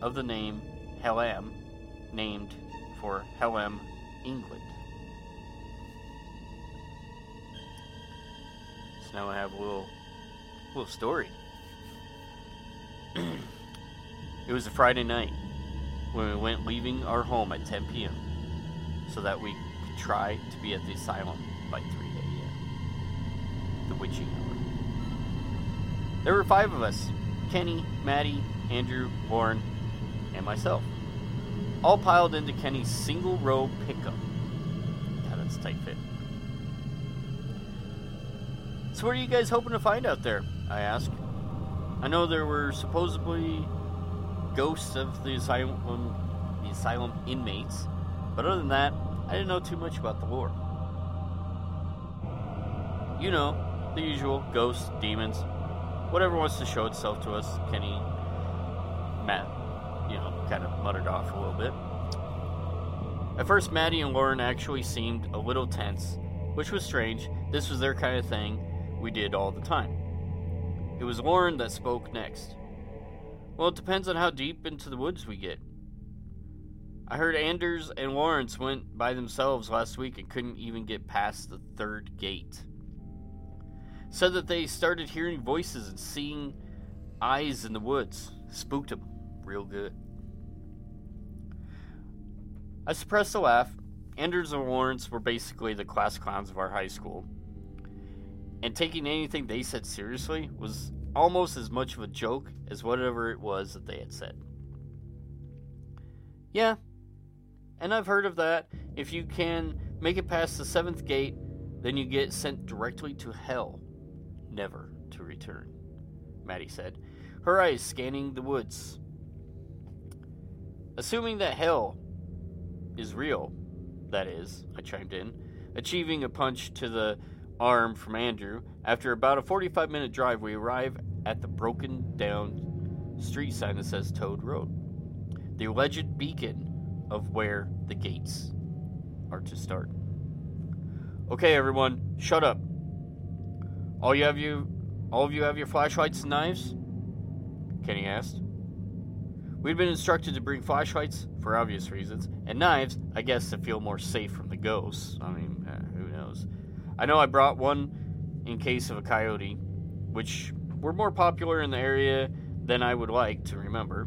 of the name Hellam, named for Hellam, England." So now I have a little, little story. It was a Friday night when we went leaving our home at ten p.m. so that we could try to be at the asylum by three a.m. the witching hour. There were five of us: Kenny, Maddie, Andrew, Lauren, and myself, all piled into Kenny's single row pickup. Yeah, that's a tight fit. "So what are you guys hoping to find out there?" I asked. "I know there were supposedly ghosts of the asylum, the asylum inmates, but other than that, I didn't know too much about the lore. You know, the usual ghosts, demons, whatever wants to show itself to us," Kenny, Matt, you know, kind of muttered off a little bit. At first, Maddie and Lauren actually seemed a little tense, which was strange. This was their kind of thing we did all the time. It was Lauren that spoke next. "Well, it depends on how deep into the woods we get. I heard Anders and Lawrence went by themselves last week and couldn't even get past the third gate. Said that they started hearing voices and seeing eyes in the woods. Spooked them real good." I suppressed a laugh. Anders and Lawrence were basically the class clowns of our high school, and taking anything they said seriously was almost as much of a joke as whatever it was that they had said. "Yeah, and I've heard of that. If you can make it past the seventh gate, Then you get sent directly to hell, never to return, Maddie said, her eyes scanning the woods. Assuming that hell is real, that is, I chimed in, achieving a punch to the arm from Andrew. After about a forty-five minute drive, we arrive at the broken down street sign that says Toad Road, the alleged beacon of where the gates are to start. Okay, everyone, shut up. All you have you, all of you have your flashlights and knives? Kenny asked. We'd been instructed to bring flashlights, for obvious reasons, and knives, I guess, to feel more safe from the ghosts. I mean, uh, who knows? I know I brought one in case of a coyote, which were more popular in the area than I would like to remember.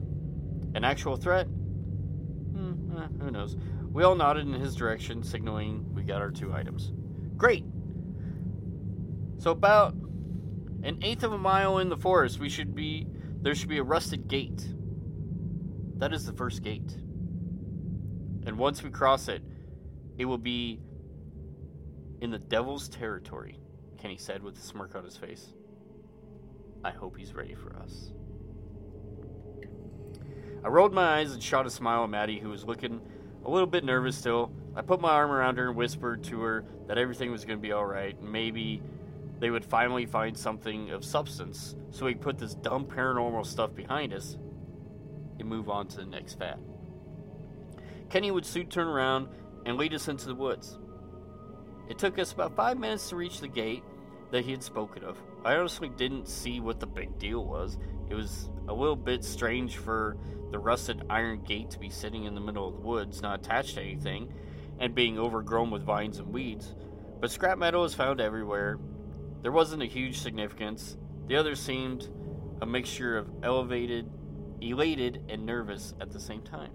An actual threat? Hmm, eh, who knows? We all nodded in his direction, signaling we got our two items. Great! So about an eighth of a mile in the forest, we should be... there should be a rusted gate. That is the first gate. And once we cross it, it will be in the devil's territory, Kenny said with a smirk on his face. I hope he's ready for us. I rolled my eyes and shot a smile at Maddie, who was looking a little bit nervous still. I put my arm around her and whispered to her that everything was going to be all right. Maybe they would finally find something of substance so we could put this dumb paranormal stuff behind us and move on to the next fad. Kenny would soon turn around and lead us into the woods. It took us about five minutes to reach the gate that he had spoken of. I honestly didn't see what the big deal was. It was a little bit strange for the rusted iron gate to be sitting in the middle of the woods, not attached to anything, and being overgrown with vines and weeds. But scrap metal is found everywhere. There wasn't a huge significance. The other seemed a mixture of elevated elated and nervous at the same time.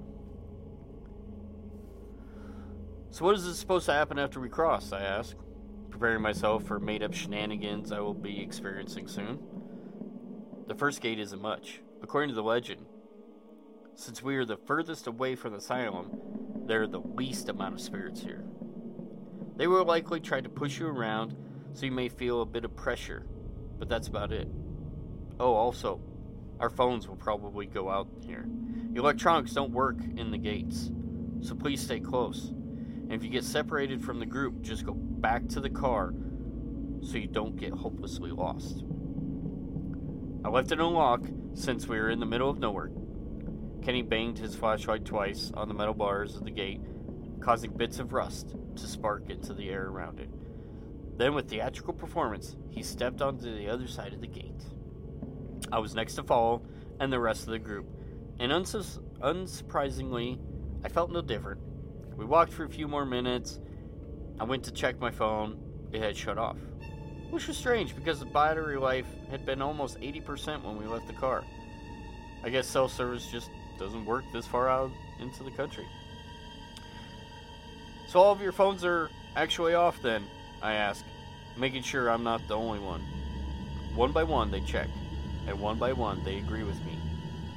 So what is this supposed to happen after we cross? I asked, preparing myself for made-up shenanigans I will be experiencing soon. The first gate isn't much. According to the legend, since we are the furthest away from the asylum, there are the least amount of spirits here. They will likely try to push you around so you may feel a bit of pressure, but that's about it. Oh, also, our phones will probably go out here. Electronics don't work in the gates, so please stay close. And if you get separated from the group, just go back to the car so you don't get hopelessly lost. I left it unlocked since we were in the middle of nowhere. Kenny banged his flashlight twice on the metal bars of the gate, causing bits of rust to spark into the air around it. Then, with theatrical performance, he stepped onto the other side of the gate. I was next to follow, and the rest of the group, and unsus- unsurprisingly, I felt no different. We walked for a few more minutes. I went to check my phone. It had shut off, which was strange because the battery life had been almost eighty percent when we left the car. I guess cell service just doesn't work this far out into the country. So all of your phones are actually off then, I asked, making sure I'm not the only one. One by one, they checked. And one by one, they agree with me.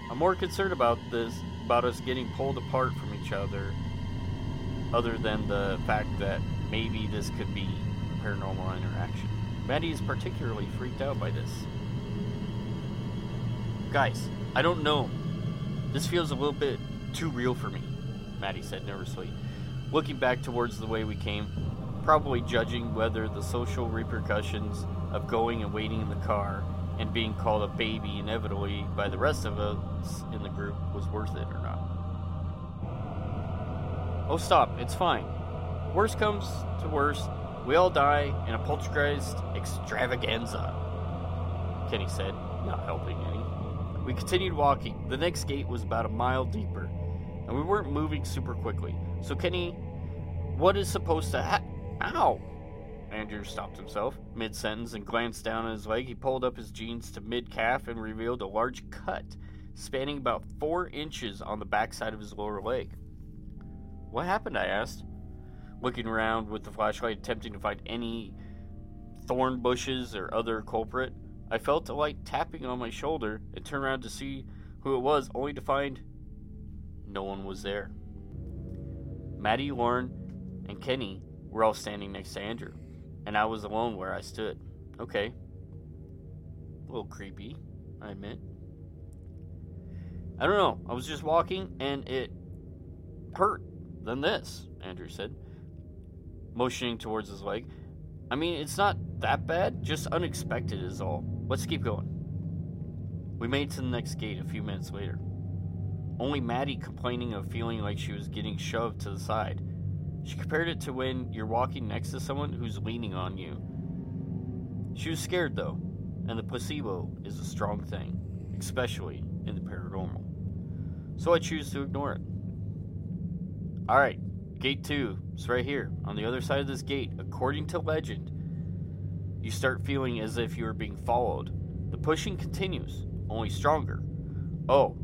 I'm more concerned about this, about us getting pulled apart from each other, other than the fact that maybe this could be paranormal interaction. Maddie is particularly freaked out by this. Guys, I don't know. This feels a little bit too real for me, Maddie said nervously, looking back towards the way we came, probably judging whether the social repercussions of going and waiting in the car and being called a baby inevitably by the rest of us in the group was worth it or not. Oh, stop. It's fine. Worst comes to worst, we all die in a poltergeist extravaganza, Kenny said, not helping any. We continued walking. The next gate was about a mile deeper, and we weren't moving super quickly. So, Kenny, what is supposed to happen? Ow! Andrew stopped himself mid-sentence and glanced down at his leg. He pulled up his jeans to mid-calf and revealed a large cut spanning about four inches on the backside of his lower leg. What happened? I asked, looking around with the flashlight, attempting to find any thorn bushes or other culprit. I felt a light tapping on my shoulder and turned around to see who it was, only to find no one was there. Maddie, Lauren, and Kenny were all standing next to Andrew. and I was alone where I stood. Okay. A little creepy, I admit. I don't know. I was just walking, and it hurt. Then this, Andrew said, motioning towards his leg. I mean, it's not that bad. Just unexpected is all. Let's keep going. We made it to the next gate a few minutes later. Only Maddie complaining of feeling like she was getting shoved to the side. She compared it to when you're walking next to someone who's leaning on you. She was scared, though, and the placebo is a strong thing, especially in the paranormal. So I choose to ignore it. Alright, gate two. It's right here. On the other side of this gate, according to legend, you start feeling as if you are being followed. The pushing continues, only stronger. Oh,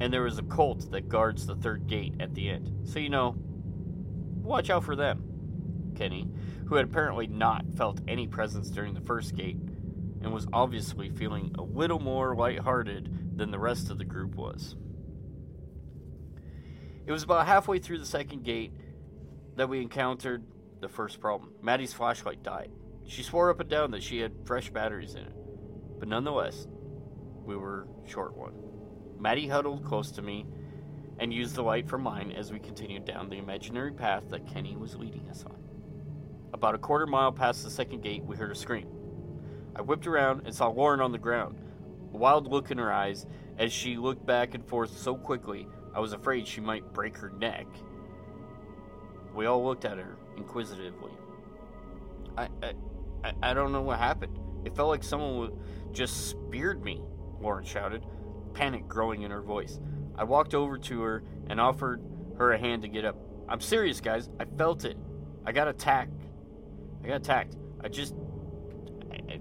and there is a cult that guards the third gate at the end. So, you know, watch out for them. Kenny, who had apparently not felt any presence during the first gate, and was obviously feeling a little more lighthearted than the rest of the group was. It was about halfway through the second gate that we encountered the first problem. Maddie's flashlight died. She swore up and down that she had fresh batteries in it, but nonetheless, we were short one. Maddie huddled close to me and used the light from mine as we continued down the imaginary path that Kenny was leading us on. About a quarter mile past the second gate, we heard a scream. I whipped around and saw Lauren on the ground, a wild look in her eyes as she looked back and forth so quickly I was afraid she might break her neck. We all looked at her inquisitively. I I, I don't know what happened. It felt like someone just speared me, Lauren shouted, panic growing in her voice. I walked over to her and offered her a hand to get up. I'm serious, guys. I felt it. I got attacked. I got attacked. I just... I,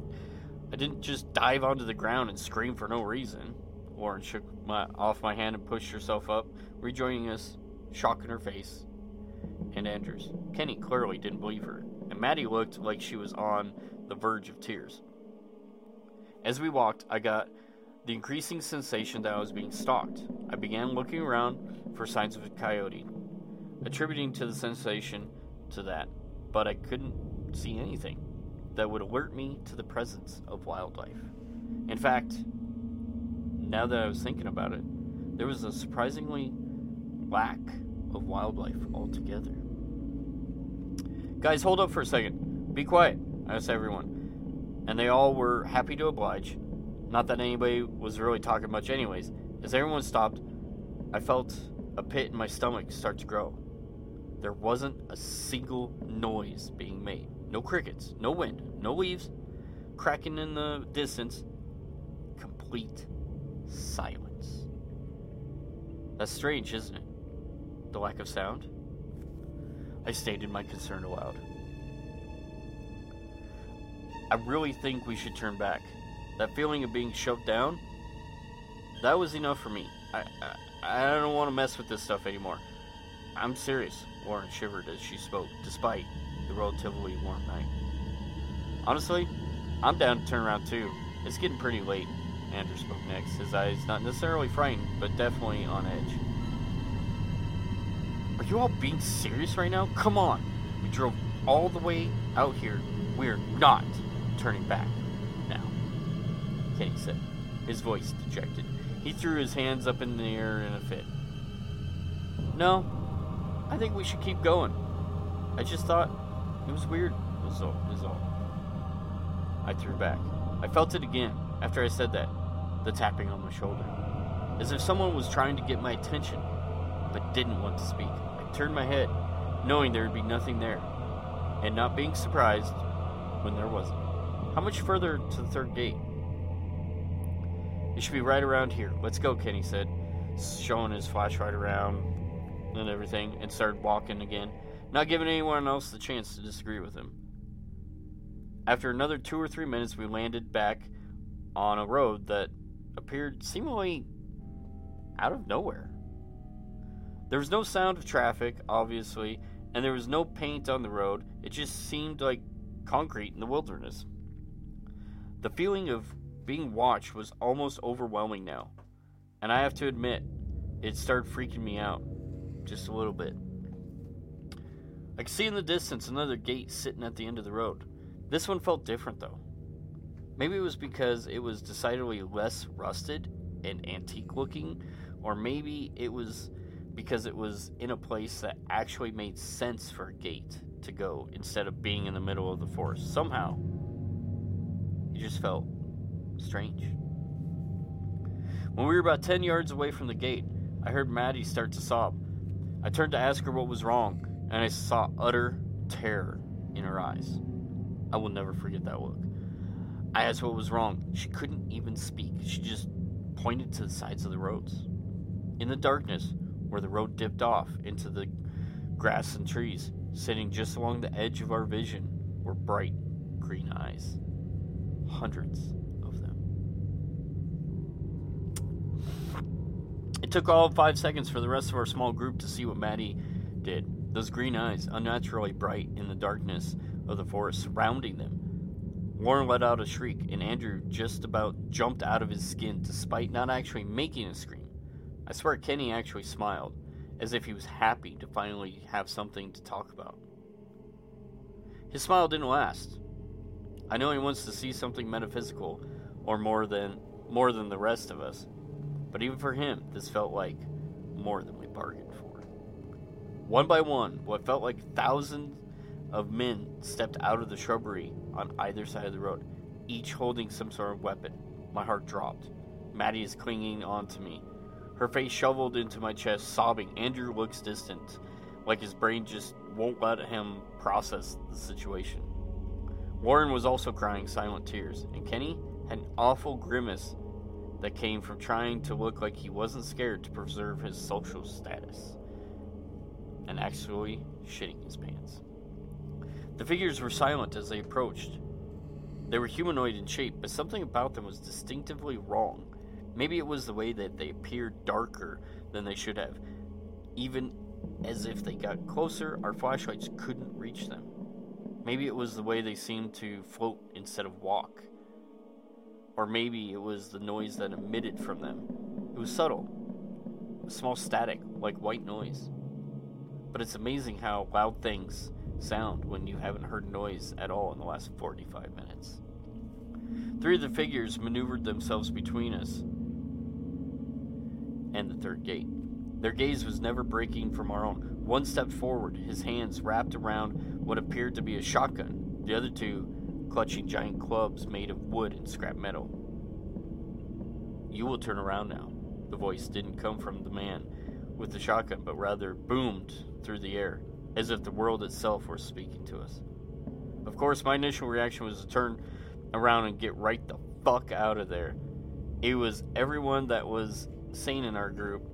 I didn't just dive onto the ground and scream for no reason. Lauren shook my, off my hand and pushed herself up, rejoining us, shock in her face. And Andrews. Kenny clearly didn't believe her, and Maddie looked like she was on the verge of tears. As we walked, I got the increasing sensation that I was being stalked. I began looking around for signs of a coyote, attributing to the sensation to that, but I couldn't see anything that would alert me to the presence of wildlife. In fact, now that I was thinking about it, there was a surprisingly lack of wildlife altogether. Guys, hold up for a second. Be quiet, I asked everyone, and they all were happy to oblige. Not that anybody was really talking much anyways. As everyone stopped, I felt a pit in my stomach start to grow. There wasn't a single noise being made. No crickets, no wind, no leaves, cracking in the distance. Complete silence. That's strange, isn't it? The lack of sound? I stated my concern aloud. I really think we should turn back. That feeling of being shoved down, that was enough for me. I, I I don't want to mess with this stuff anymore. I'm serious, Lauren shivered as she spoke, despite the relatively warm night. Honestly, I'm down to turn around too. It's getting pretty late, Andrew spoke next, his eyes not necessarily frightened, but definitely on edge. Are you all being serious right now? Come on. We drove all the way out here. We're not turning back. Kenny said, his voice dejected. He threw his hands up in the air in a fit. No, I think we should keep going. I just thought it was weird, is all, is all. I threw back. I felt it again after I said that, the tapping on my shoulder, as if someone was trying to get my attention, but didn't want to speak. I turned my head, knowing there would be nothing there, and not being surprised when there wasn't. How much further to the third gate? It should be right around here. Let's go, Kenny said, showing his flashlight around and everything, and started walking again, not giving anyone else the chance to disagree with him. After another two or three minutes, we landed back on a road that appeared seemingly out of nowhere. There was no sound of traffic, obviously, and there was no paint on the road. It just seemed like concrete in the wilderness. The feeling of being watched was almost overwhelming now, and I have to admit, it started freaking me out just a little bit. I could see in the distance another gate sitting at the end of the road. This one felt different, though. Maybe it was because it was decidedly less rusted and antique-looking, or maybe it was because it was in a place that actually made sense for a gate to go instead of being in the middle of the forest. Somehow, it just felt strange. When we were about ten yards away from the gate, I heard Maddie start to sob. I turned to ask her what was wrong, and I saw utter terror in her eyes. I will never forget that look. I asked what was wrong. She couldn't even speak. She just pointed to the sides of the roads. In the darkness, where the road dipped off into the grass and trees, sitting just along the edge of our vision, were bright green eyes. Hundreds of them. It took all of five seconds for the rest of our small group to see what Maddie did. Those green eyes, unnaturally bright in the darkness of the forest surrounding them. Lauren let out a shriek, and Andrew just about jumped out of his skin despite not actually making a scream. I swear Kenny actually smiled, as if he was happy to finally have something to talk about. His smile didn't last. I know he wants to see something metaphysical, or more than more than the rest of us, but even for him, this felt like more than we bargained for. One by one, what felt like thousands of men stepped out of the shrubbery on either side of the road, each holding some sort of weapon. My heart dropped. Maddie is clinging on to me, her face shoveled into my chest, sobbing. Andrew looks distant, like his brain just won't let him process the situation. Warren was also crying silent tears, and Kenny had an awful grimace that came from trying to look like he wasn't scared to preserve his social status, and actually shitting his pants. The figures were silent as they approached. They were humanoid in shape, but something about them was distinctively wrong. Maybe it was the way that they appeared darker than they should have. Even as if they got closer, our flashlights couldn't reach them. Maybe it was the way they seemed to float instead of walk. Or maybe it was the noise that emitted from them. It was subtle, a small static, like white noise. But it's amazing how loud things sound when you haven't heard noise at all in the last forty-five minutes. Three of the figures maneuvered themselves between us and the third gate. Their gaze was never breaking from our own. One stepped forward, his hands wrapped around what appeared to be a shotgun, the other two clutching giant clubs made of wood and scrap metal. "You will turn around now." The voice didn't come from the man with the shotgun, but rather boomed through the air, as if the world itself were speaking to us. Of course, my initial reaction was to turn around and get right the fuck out of there. It was everyone that was sane in our group.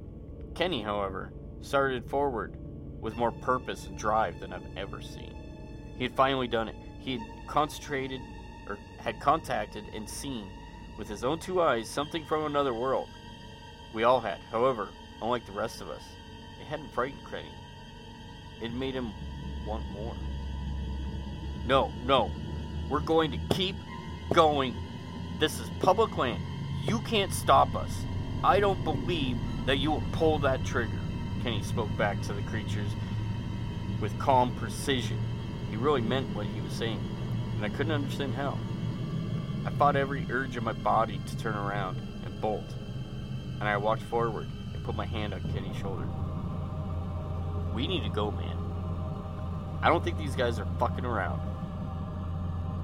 Kenny, however, started forward with more purpose and drive than I've ever seen. He had finally done it. He had concentrated, or had contacted and seen with his own two eyes something from another world. We all had, however, unlike the rest of us, it hadn't frightened Kenny. It made him want more. No, no. We're going to keep going. This is public land. You can't stop us. I don't believe that you will pull that trigger. Kenny spoke back to the creatures with calm precision. He really meant what he was saying, and I couldn't understand how. I fought every urge in my body to turn around and bolt, and I walked forward and put my hand on Kenny's shoulder. We need to go, man. I don't think these guys are fucking around.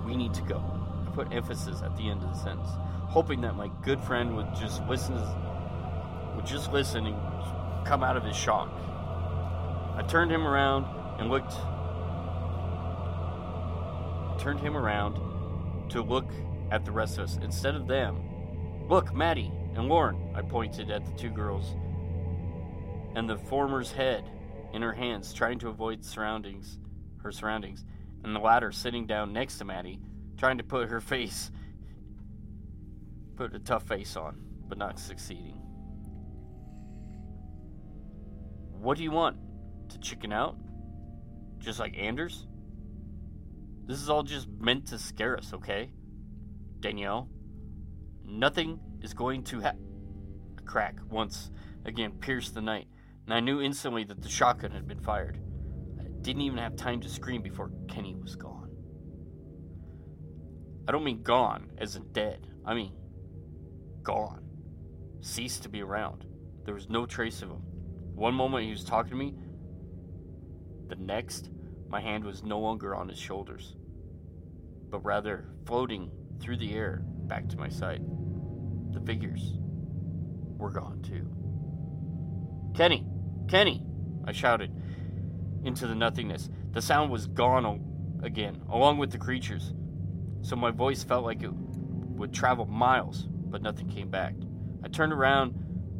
We need to go. I put emphasis at the end of the sentence, hoping that my good friend would just listen, would just listen and come out of his shock. I turned him around and looked, turned him around to look at the rest of us. Instead of them, "Look, Maddie and Lauren," I pointed at the two girls and the former's head in her hands, trying to avoid surroundings, her surroundings, and the latter sitting down next to Maddie, trying to put her face, put a tough face on, but not succeeding. "What do you want? To chicken out? Just like Anders? This is all just meant to scare us, okay? Danielle, nothing is going to ha-" A crack once again pierced the night, and I knew instantly that the shotgun had been fired. I didn't even have time to scream before Kenny was gone. I don't mean gone as in dead. I mean gone. Ceased to be around. There was no trace of him. One moment he was talking to me. The next, my hand was no longer on his shoulders, but rather floating through the air back to my side. The figures were gone too. Kenny! Kenny! I shouted into the nothingness. The sound was gone again, along with the creatures, so my voice felt like it would travel miles, but nothing came back. I turned around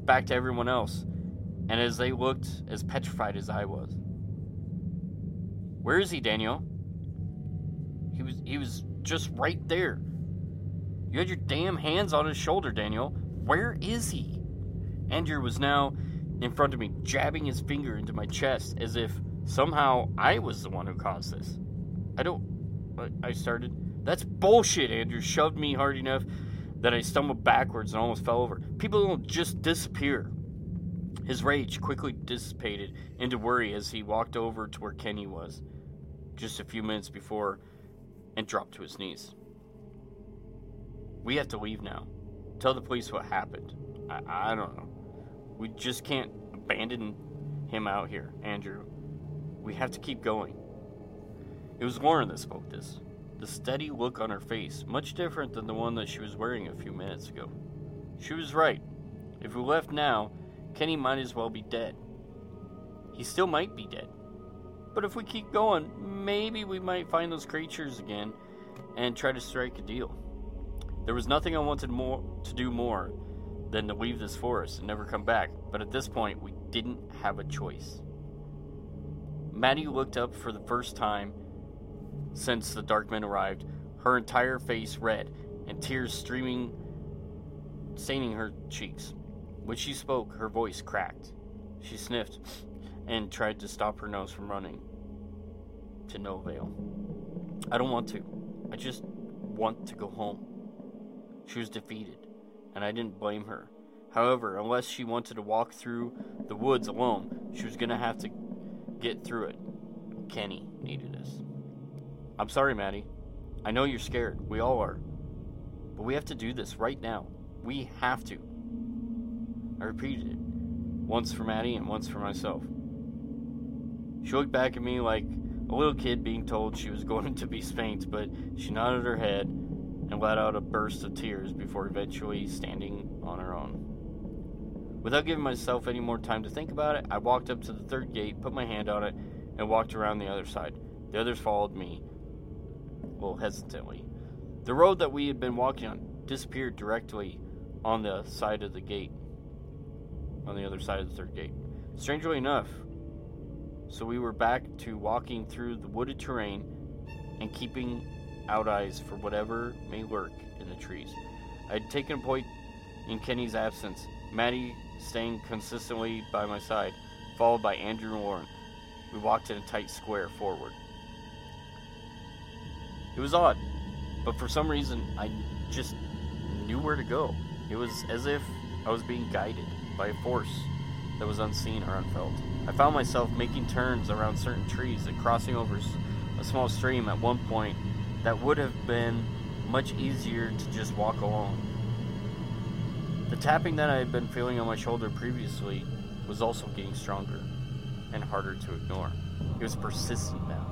back to everyone else, and as they looked as petrified as I was. Where is he, Daniel? He was he was just right there. You had your damn hands on his shoulder, Daniel. Where is he? Andrew was now in front of me, jabbing his finger into my chest as if somehow I was the one who caused this. I don't... I started. That's bullshit. Andrew shoved me hard enough that I stumbled backwards and almost fell over. People don't just disappear. His rage quickly dissipated into worry as he walked over to where Kenny was just a few minutes before and dropped to his knees. We have to leave now. Tell the police what happened. I, I don't know. We just can't abandon him out here, Andrew. We have to keep going. It was Lauren that spoke this. The steady look on her face, much different than the one that she was wearing a few minutes ago. She was right. If we left now, Kenny might as well be dead. He still might be dead. But if we keep going, maybe we might find those creatures again and try to strike a deal. There was nothing I wanted more to do more than to leave this forest and never come back, but at this point, we didn't have a choice. Maddie looked up for the first time since the dark men arrived, her entire face red and tears streaming, staining her cheeks. When she spoke, her voice cracked. She sniffed and tried to stop her nose from running. To no avail. I don't want to. I just want to go home. She was defeated, and I didn't blame her. However, unless she wanted to walk through the woods alone, she was going to have to get through it. Kenny needed us. I'm sorry, Maddie. I know you're scared. We all are. But we have to do this right now. We have to. I repeated it. Once for Maddie and once for myself. She looked back at me like a little kid being told she was going to be spanked, but she nodded her head and let out a burst of tears before eventually standing on her own. Without giving myself any more time to think about it, I walked up to the third gate, put my hand on it, and walked around the other side. The others followed me, well, hesitantly. The road that we had been walking on disappeared directly on the side of the gate, on the other side of the third gate. Strangely enough, so we were back to walking through the wooded terrain and keeping out eyes for whatever may lurk in the trees. I had taken a point in Kenny's absence, Maddie staying consistently by my side, followed by Andrew and Lauren. We walked in a tight square forward. It was odd, but for some reason, I just knew where to go. It was as if I was being guided by a force that was unseen or unfelt. I found myself making turns around certain trees and crossing over a small stream at one point that would have been much easier to just walk along. The tapping that I had been feeling on my shoulder previously was also getting stronger and harder to ignore. It was persistent now,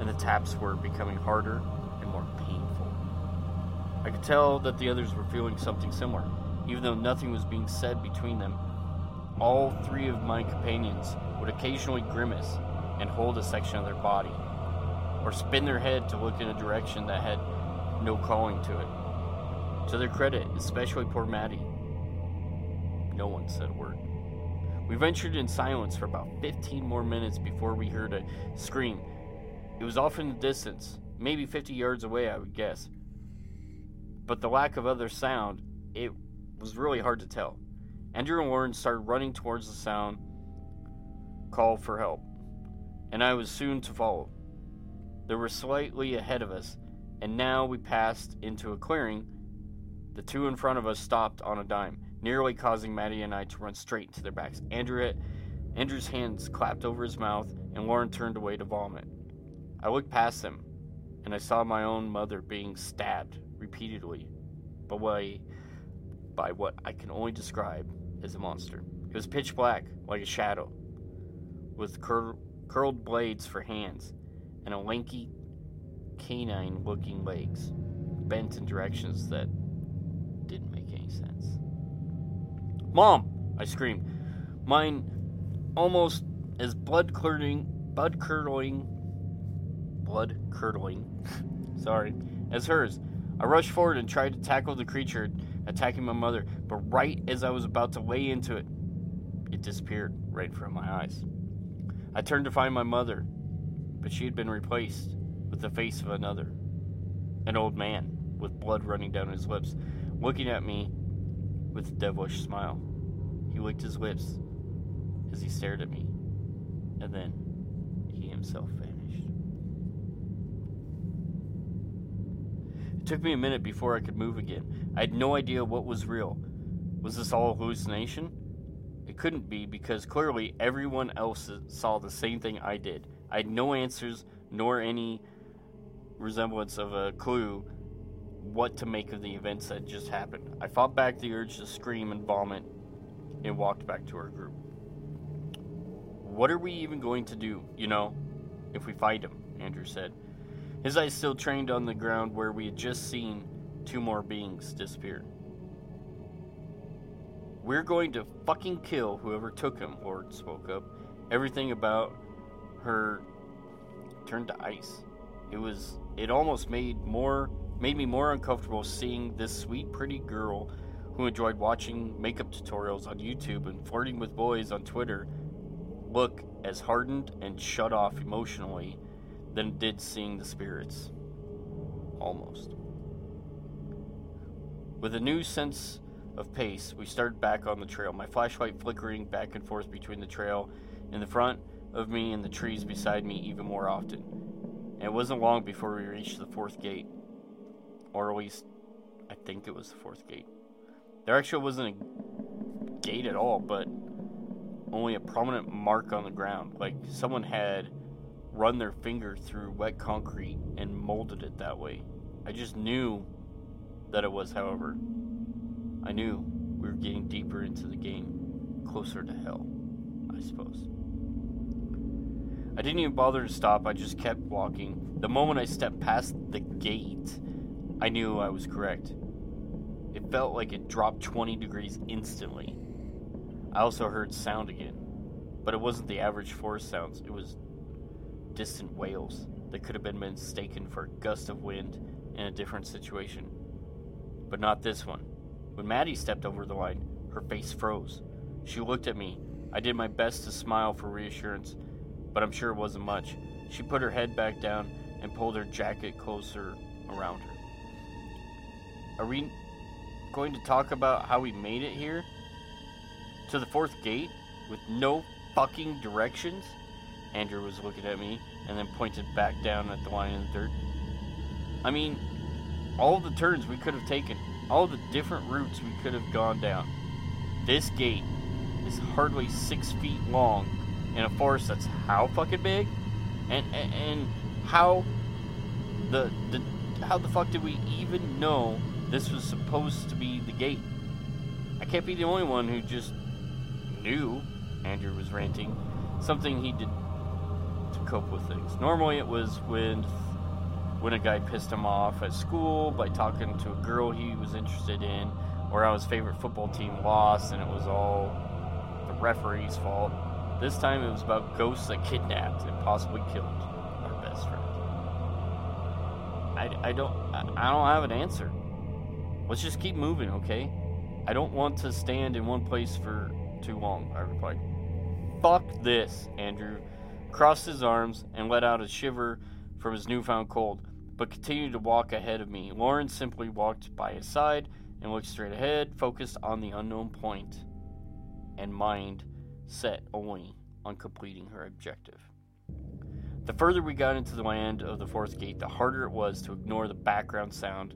and the taps were becoming harder and more painful. I could tell that the others were feeling something similar, even though nothing was being said between them. All three of my companions would occasionally grimace and hold a section of their body, or spin their head to look in a direction that had no calling to it. To their credit, especially poor Maddie, no one said a word. We ventured in silence for about fifteen more minutes before we heard a scream. It was off in the distance, maybe fifty yards away, I would guess. But the lack of other sound, it was really hard to tell. Andrew and Warren started running towards the sound, call for help, and I was soon to follow. They were slightly ahead of us, and now we passed into a clearing. The two in front of us stopped on a dime, nearly causing Maddie and I to run straight into their backs. Andrew, Andrew's hands clapped over his mouth, and Lauren turned away to vomit. I looked past them, and I saw my own mother being stabbed repeatedly by what I, by what I can only describe as a monster. It was pitch black, like a shadow, with cur- curled blades for hands and a lanky, canine-looking legs, bent in directions that didn't make any sense. "Mom!" I screamed, mine almost as blood-curdling, blood-curdling, blood-curdling, sorry, as hers. I rushed forward and tried to tackle the creature attacking my mother, but right as I was about to lay into it, it disappeared right in front of my eyes. I turned to find my mother, but she had been replaced with the face of another, an old man with blood running down his lips, looking at me with a devilish smile. He licked his lips as he stared at me, and then he himself vanished. It took me a minute before I could move again. I had no idea what was real. Was this all a hallucination? It couldn't be, because clearly everyone else saw the same thing I did. I had no answers nor any resemblance of a clue what to make of the events that just happened. I fought back the urge to scream and vomit and walked back to our group. "What are we even going to do, you know, if we fight him?" Andrew said, his eyes still trained on the ground where we had just seen two more beings disappear. "We're going to fucking kill whoever took him," Lord spoke up. Everything about her turned to ice. It was, it almost made more, made me more uncomfortable seeing this sweet, pretty girl who enjoyed watching makeup tutorials on YouTube and flirting with boys on Twitter look as hardened and shut off emotionally than did seeing the spirits. Almost. With a new sense of pace, we started back on the trail, my flashlight flickering back and forth between the trail in the front of me and the trees beside me even more often. And it wasn't long before we reached the fourth gate. Or at least, I think it was the fourth gate. There actually wasn't a gate at all, but only a prominent mark on the ground, like someone had run their finger through wet concrete and molded it that way. I just knew that it was, however. I knew we were getting deeper into the game, closer to hell, I suppose. I didn't even bother to stop, I just kept walking. The moment I stepped past the gate, I knew I was correct. It felt like it dropped twenty degrees instantly. I also heard sound again, but it wasn't the average forest sounds. It was distant wails that could have been mistaken for a gust of wind in a different situation. But not this one. When Maddie stepped over the line, her face froze. She looked at me. I did my best to smile for reassurance, but I'm sure it wasn't much. She put her head back down and pulled her jacket closer around her. "Are we going to talk about how we made it here? To the fourth gate? With no fucking directions?" Andrew was looking at me and then pointed back down at the line in the dirt. "I mean, all the turns we could have taken, all the different routes we could have gone down. This gate is hardly six feet long in a forest that's how fucking big? And and, and how the, the how the fuck did we even know this was supposed to be the gate? I can't be the only one who just knew," Andrew was ranting, something he did to cope with things. Normally it was when, when a guy pissed him off at school by talking to a girl he was interested in, or how his favorite football team lost and it was all the referee's fault. This time it was about ghosts that kidnapped and possibly killed our best friend. I, I, don't, I, I don't have an answer. Let's just keep moving, okay? I don't want to stand in one place for too long," I replied. "Fuck this," Andrew crossed his arms and let out a shiver from his newfound cold, but continued to walk ahead of me. Lauren simply walked by his side and looked straight ahead, focused on the unknown point, and mind set only on completing her objective. The further we got into the land of the fourth gate, the harder it was to ignore the background sound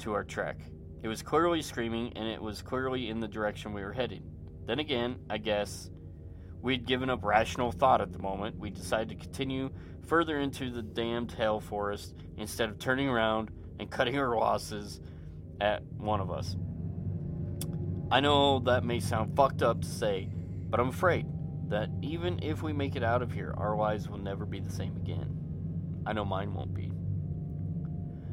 to our trek. It was clearly screaming, and it was clearly in the direction we were headed. Then again, I guess, We'd given up rational thought at the moment. We decided to continue further into the damned hell forest instead of turning around and cutting our losses at one of us. I know that may sound fucked up to say, but I'm afraid that even if we make it out of here, our lives will never be the same again. I know mine won't be.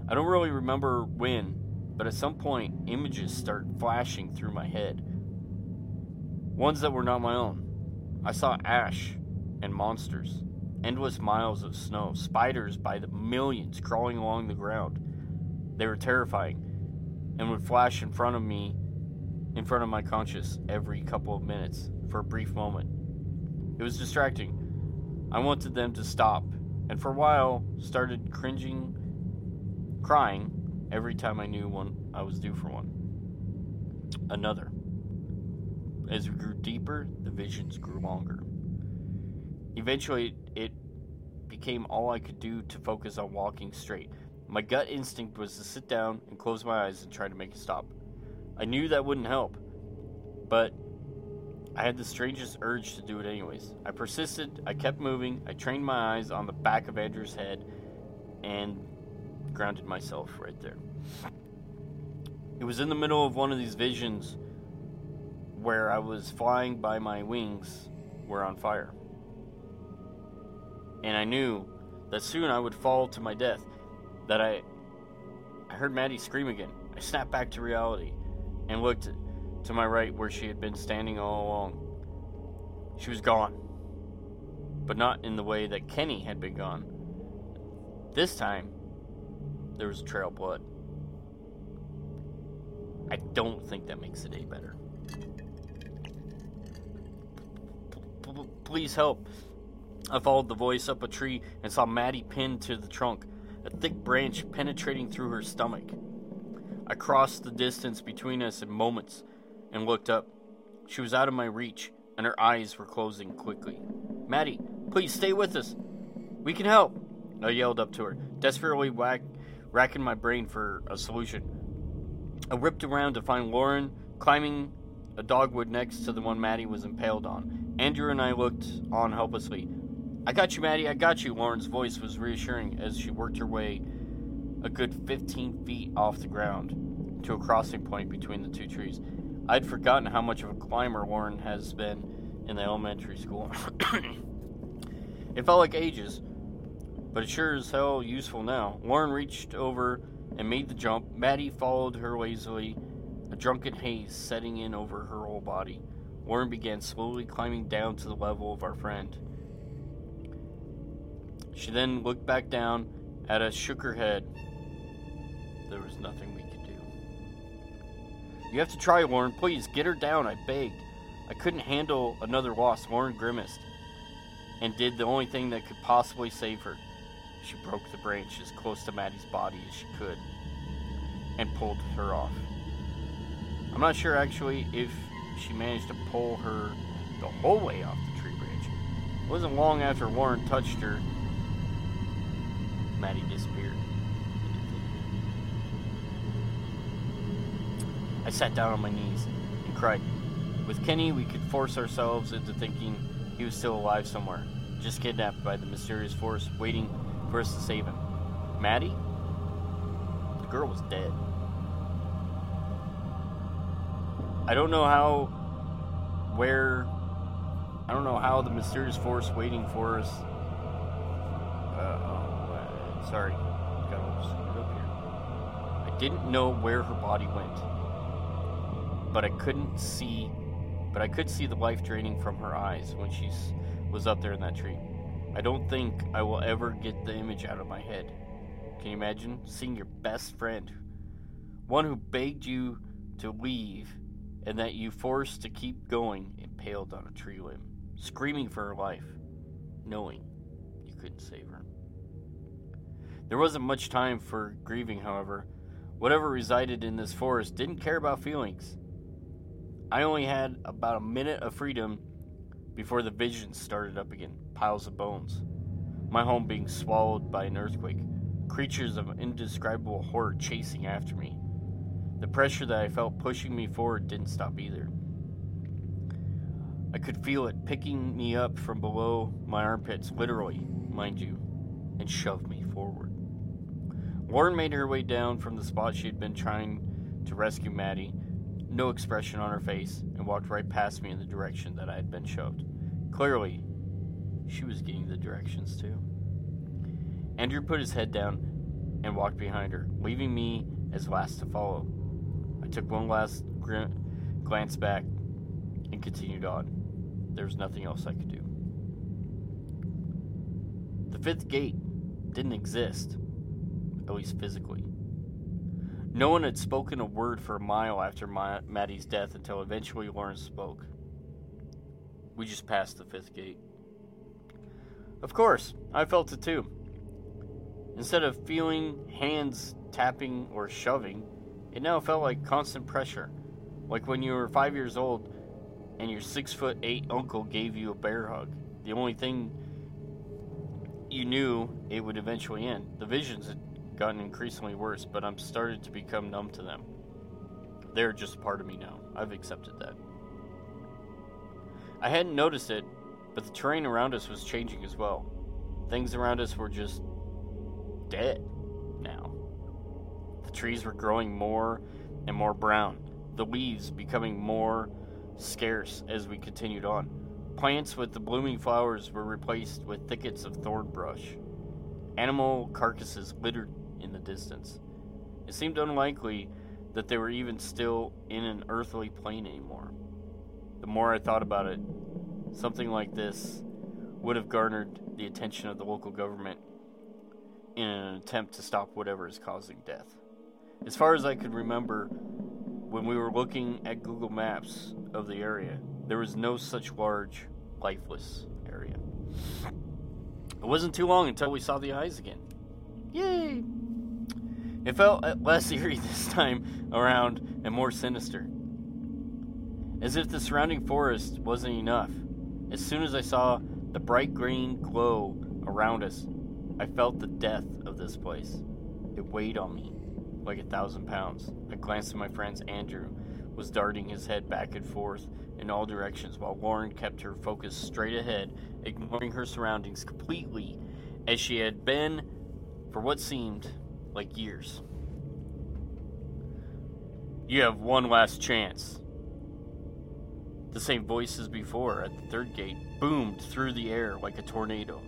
I don't really remember when, but at some point, images started flashing through my head. Ones that were not my own. I saw ash and monsters, endless miles of snow, spiders by the millions crawling along the ground. They were terrifying and would flash in front of me, in front of my conscious every couple of minutes for a brief moment. It was distracting. I wanted them to stop, and for a while started cringing, crying every time I knew one I was due for one. Another. As we grew deeper, the visions grew longer. Eventually, it became all I could do to focus on walking straight. My gut instinct was to sit down and close my eyes and try to make it stop. I knew that wouldn't help, but I had the strangest urge to do it anyways. I persisted, I kept moving, I trained my eyes on the back of Andrew's head, and grounded myself right there. It was in the middle of one of these visions where I was flying by my wings were on fire. And I knew that soon I would fall to my death, that I, I heard Maddie scream again. I snapped back to reality and looked to my right where she had been standing all along. She was gone, but not in the way that Kenny had been gone. This time, there was a trail of blood. I don't think that makes the day better. Please help. I followed the voice up a tree and saw Maddie pinned to the trunk, a thick branch penetrating through her stomach. I crossed the distance between us in moments and looked up. She was out of my reach, and her eyes were closing quickly. Maddie, please stay with us. We can help, I yelled up to her, desperately whack, racking my brain for a solution. I whipped around to find Lauren climbing a dogwood next to the one Maddie was impaled on. Andrew and I looked on helplessly. I got you, Maddie, I got you, Lauren's voice was reassuring as she worked her way a good fifteen feet off the ground to a crossing point between the two trees. I'd forgotten how much of a climber Lauren has been in the elementary school. It felt like ages, but it sure as hell useful now. Lauren reached over and made the jump. Maddie followed her lazily, a drunken haze setting in over her whole body. Lauren began slowly climbing down to the level of our friend. She then looked back down at us, shook her head. There was nothing we could do. You have to try, Lauren. Please, get her down, I begged. I couldn't handle another loss. Lauren grimaced and did the only thing that could possibly save her. She broke the branch as close to Maddie's body as she could and pulled her off. I'm not sure, actually, if she managed to pull her the whole way off the tree branch. It wasn't long after Warren touched her, Maddie disappeared. I sat down on my knees and cried. With Kenny, we could force ourselves into thinking he was still alive somewhere, just kidnapped by the mysterious force, waiting for us to save him. Maddie? The girl was dead. I don't know how, where, I don't know how the mysterious force waiting for us, uh, uh, sorry, got all screwed up here. I didn't know where her body went, but I couldn't see, but I could see the life draining from her eyes when she was up there in that tree. I don't think I will ever get the image out of my head. Can you imagine seeing your best friend, one who begged you to leave, and that you forced to keep going, impaled on a tree limb, screaming for her life, knowing you couldn't save her? There wasn't much time for grieving, however. Whatever resided in this forest didn't care about feelings. I only had about a minute of freedom before the visions started up again, piles of bones, my home being swallowed by an earthquake, creatures of indescribable horror chasing after me. The pressure that I felt pushing me forward didn't stop either. I could feel it picking me up from below my armpits, literally, mind you, and shoved me forward. Lauren made her way down from the spot she had been trying to rescue Maddie, no expression on her face, and walked right past me in the direction that I had been shoved. Clearly, she was getting the directions too. Andrew put his head down and walked behind her, leaving me as last to follow. I took one last gr- glance back and continued on. There was nothing else I could do. The fifth gate didn't exist, at least physically. No one had spoken a word for a mile after my- Maddie's death until eventually Lawrence spoke. We just passed the fifth gate. Of course, I felt it too. Instead of feeling hands tapping or shoving, it now felt like constant pressure, like when you were five years old and your six foot eight uncle gave you a bear hug. The only thing you knew, it would eventually end. The visions had gotten increasingly worse, but I'm started to become numb to them. They're just a part of me now. I've accepted that. I hadn't noticed it, but the terrain around us was changing as well. Things around us were just dead now. The trees were growing more and more brown, the leaves becoming more scarce as we continued on. Plants with the blooming flowers were replaced with thickets of thorn brush. Animal carcasses littered in the distance. It seemed unlikely that they were even still in an earthly plane anymore. The more I thought about it, something like this would have garnered the attention of the local government in an attempt to stop whatever is causing death. As far as I could remember, when we were looking at Google Maps of the area, there was no such large, lifeless area. It wasn't too long until we saw the eyes again. Yay! It felt less eerie this time around and more sinister. As if the surrounding forest wasn't enough, as soon as I saw the bright green glow around us, I felt the death of this place. It weighed on me like a thousand pounds. I glanced at my friend's Andrew, was darting his head back and forth in all directions while Lauren kept her focus straight ahead, ignoring her surroundings completely as she had been for what seemed like years. You have one last chance. The same voice as before at the third gate boomed through the air like a tornado.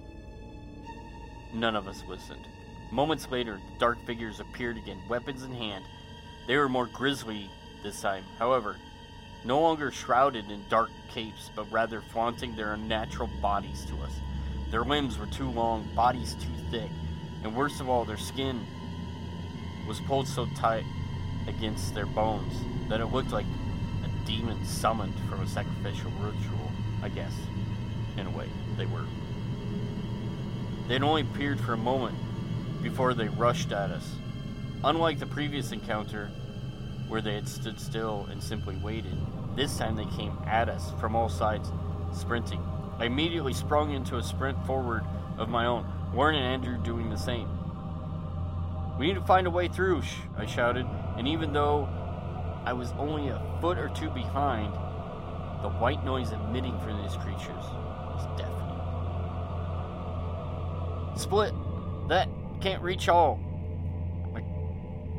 None of us listened. Moments later, the dark figures appeared again, weapons in hand. They were more grisly this time, however, no longer shrouded in dark capes, but rather flaunting their unnatural bodies to us. Their limbs were too long, bodies too thick, and worst of all, their skin was pulled so tight against their bones that it looked like a demon summoned from a sacrificial ritual, I guess. In a way, they were. They had only appeared for a moment before they rushed at us. Unlike the previous encounter, where they had stood still and simply waited, this time they came at us from all sides, sprinting. I immediately sprung into a sprint forward of my own, Warren and Andrew doing the same. We need to find a way through, I shouted, and even though I was only a foot or two behind, the white noise emitting from these creatures was deafening. Split! That can't reach all!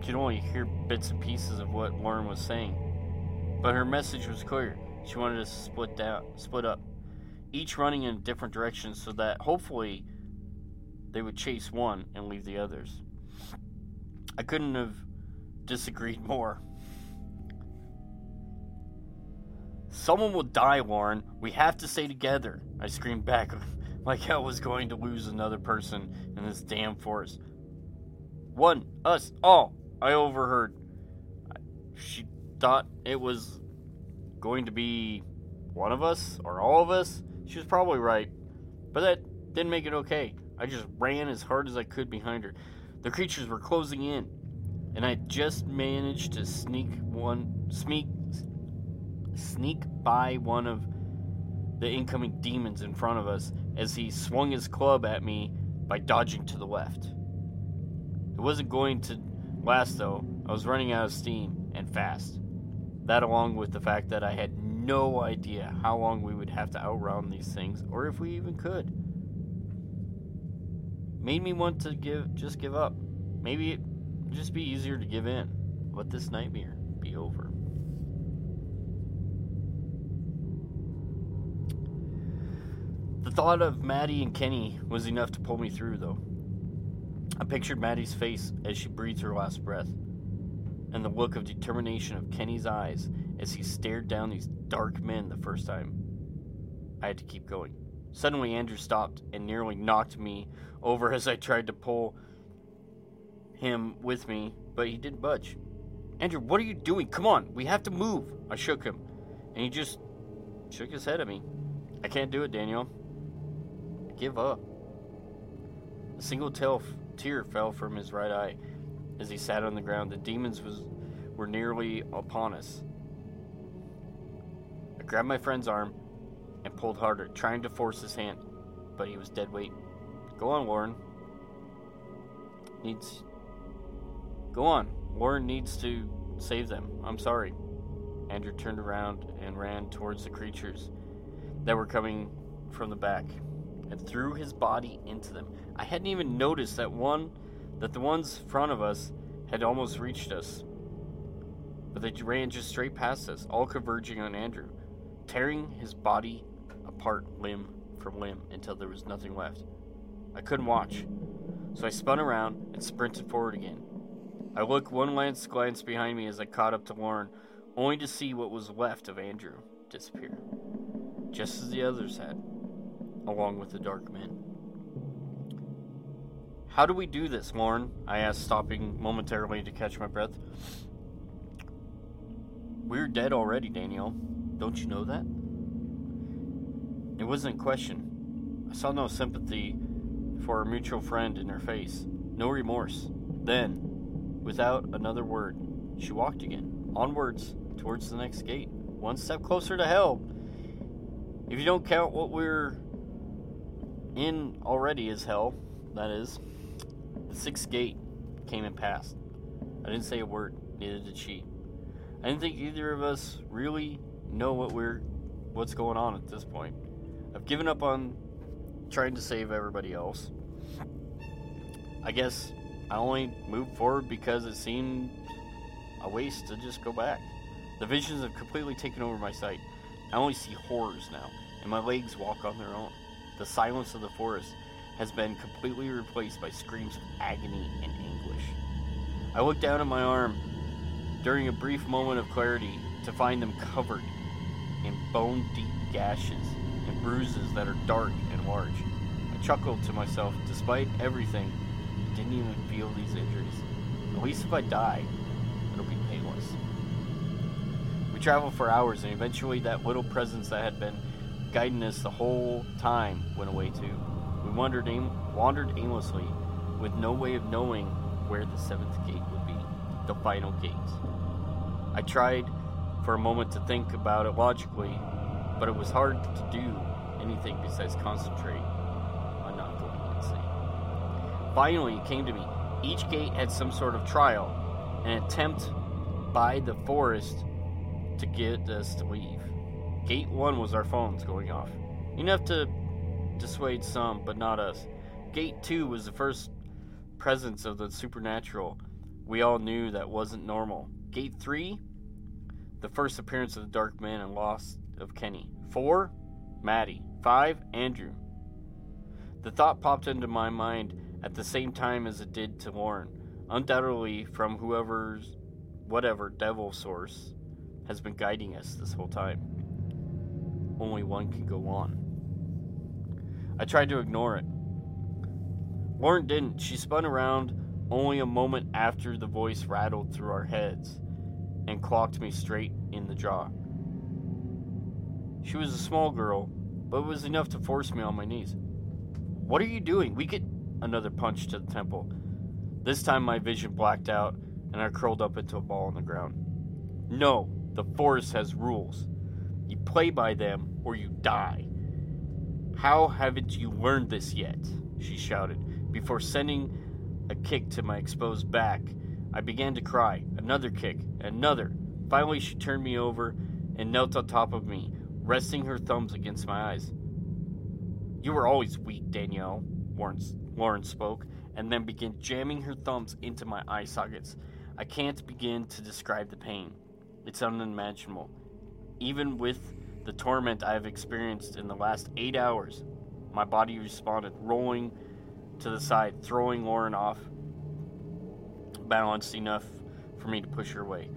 Could only hear bits and pieces of what Lauren was saying, but her message was clear. She wanted us to split down, split up, each running in different directions so that hopefully they would chase one and leave the others. I couldn't have disagreed more. Someone will die, Lauren. We have to stay together, I screamed back like I was going to lose another person in this damn forest. One, us, all. I overheard. She thought it was going to be one of us or all of us. She was probably right, but that didn't make it okay. I just ran as hard as I could behind her. The creatures were closing in, and I just managed to sneak one, sneak, sneak by one of the incoming demons in front of us as he swung his club at me by dodging to the left. It wasn't going to last, though. I was running out of steam, and fast. That, along with the fact that I had no idea how long we would have to outrun these things, or if we even could. Made me want to give just give up. Maybe it would just be easier to give in. Let this nightmare be over. The thought of Maddie and Kenny was enough to pull me through, though. I pictured Maddie's face as she breathed her last breath, and the look of determination of Kenny's eyes as he stared down these dark men the first time. I had to keep going. Suddenly, Andrew stopped and nearly knocked me over as I tried to pull him with me, but he didn't budge. "Andrew, what are you doing? Come on, we have to move." I shook him, and he just shook his head at me. "I can't do it, Daniel. I give up." A single tail f- tear fell from his right eye as he sat on the ground. The demons was, were nearly upon us. I grabbed my friend's arm and pulled harder, trying to force his hand, but he was dead weight. "Go on, Warren. Needs... Go on. Warren needs to save them. I'm sorry." Andrew turned around and ran towards the creatures that were coming from the back and threw his body into them. I hadn't even noticed that one, that the ones in front of us had almost reached us, but they ran just straight past us, all converging on Andrew, tearing his body apart limb from limb until there was nothing left. I couldn't watch, so I spun around and sprinted forward again. I looked one last glance behind me as I caught up to Lauren, only to see what was left of Andrew disappear, just as the others had, along with the dark men. "How do we do this, Lauren?" I asked, stopping momentarily to catch my breath. "We're dead already, Danielle. Don't you know that?" It wasn't a question. I saw no sympathy for our mutual friend in her face, no remorse. Then, without another word, she walked again, onwards towards the next gate, one step closer to hell, if you don't count what we're in already as hell, that is. The sixth gate came and passed. I didn't say a word, neither did she. I didn't think either of us really know what we're, what's going on at this point. I've given up on trying to save everybody else. I guess I only moved forward because it seemed a waste to just go back. The visions have completely taken over my sight. I only see horrors now, and my legs walk on their own. The silence of the forest has been completely replaced by screams of agony and anguish. I looked down at my arm during a brief moment of clarity to find them covered in bone-deep gashes and bruises that are dark and large. I chuckled to myself. Despite everything, I didn't even feel these injuries. At least if I die, it'll be painless. We traveled for hours, and eventually that little presence that had been guiding us the whole time went away too. We wandered, aim- wandered aimlessly, with no way of knowing where the seventh gate would be, the final gate. I tried for a moment to think about it logically, but it was hard to do anything besides concentrate on not going insane. Finally, it came to me. Each gate had some sort of trial, an attempt by the forest to get us to leave. Gate one was our phones going off, enough to dissuade some, but not us. Gate two was the first presence of the supernatural. We all knew that wasn't normal. Gate three, the first appearance of the dark man and loss of Kenny. Four, Maddie. Five, Andrew. The thought popped into my mind at the same time as it did to Lauren, undoubtedly from whoever's, whatever devil source has been guiding us this whole time. Only one can go on. I tried to ignore it. Lauren didn't. She spun around only a moment after the voice rattled through our heads and clocked me straight in the jaw. She was a small girl, but it was enough to force me on my knees. "What are you doing? We get..." Another punch to the temple. This time my vision blacked out and I curled up into a ball on the ground. "No, the forest has rules. You play by them or you die. How haven't you learned this yet?" she shouted, before sending a kick to my exposed back. I began to cry. Another kick, another. Finally, she turned me over and knelt on top of me, resting her thumbs against my eyes. "You were always weak, Danielle," Lauren spoke, and then began jamming her thumbs into my eye sockets. I can't begin to describe the pain. It's unimaginable. Even with the torment I have experienced in the last eight hours, my body responded, rolling to the side, throwing Lauren off balance enough for me to push her away.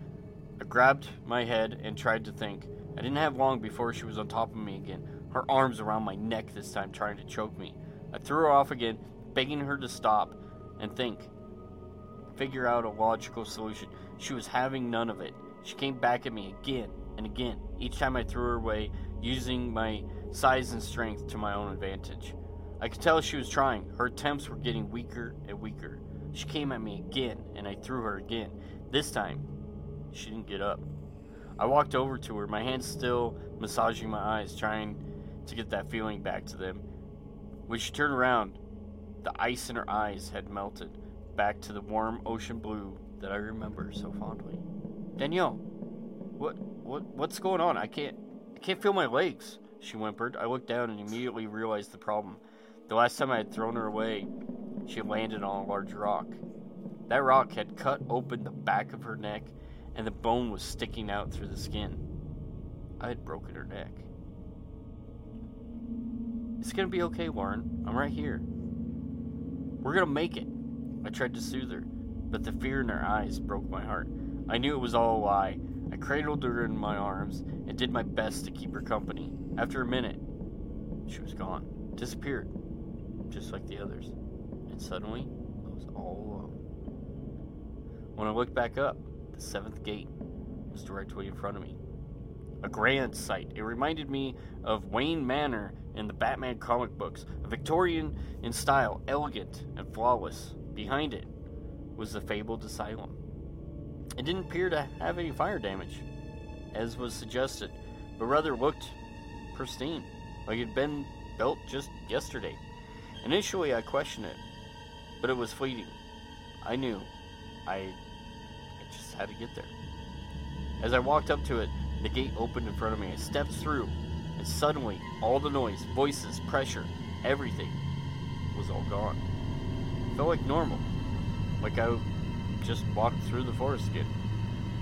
I grabbed my head and tried to think. I didn't have long before she was on top of me again, her arms around my neck this time, trying to choke me. I threw her off again, begging her to stop and think, figure out a logical solution. She was having none of it. She came back at me again and again, each time I threw her away, using my size and strength to my own advantage. I could tell she was trying. Her attempts were getting weaker and weaker. She came at me again, and I threw her again. This time, she didn't get up. I walked over to her, my hands still massaging my eyes, trying to get that feeling back to them. When she turned around, the ice in her eyes had melted, back to the warm ocean blue that I remember so fondly. "Danielle, what, what, what's going on? I can't, I can't feel my legs," she whimpered. I looked down and immediately realized the problem. The last time I had thrown her away, she landed on a large rock. That rock had cut open the back of her neck, and the bone was sticking out through the skin. I had broken her neck. "It's gonna be okay, Lauren. I'm right here. We're gonna make it." I tried to soothe her, but the fear in her eyes broke my heart. I knew it was all a lie. I cradled her in my arms and did my best to keep her company. After a minute, she was gone, disappeared, just like the others. Suddenly, I was all alone. When I looked back up, the seventh gate was directly in front of me. A grand sight. It reminded me of Wayne Manor in the Batman comic books, a Victorian in style, elegant and flawless. Behind it was the fabled asylum. It didn't appear to have any fire damage, as was suggested, but rather looked pristine, like it had been built just yesterday. Initially, I questioned it, but it was fleeting. I knew. I, I just had to get there. As I walked up to it, the gate opened in front of me. I stepped through, and suddenly, all the noise, voices, pressure, everything was all gone. It felt like normal, like I just walked through the forest again.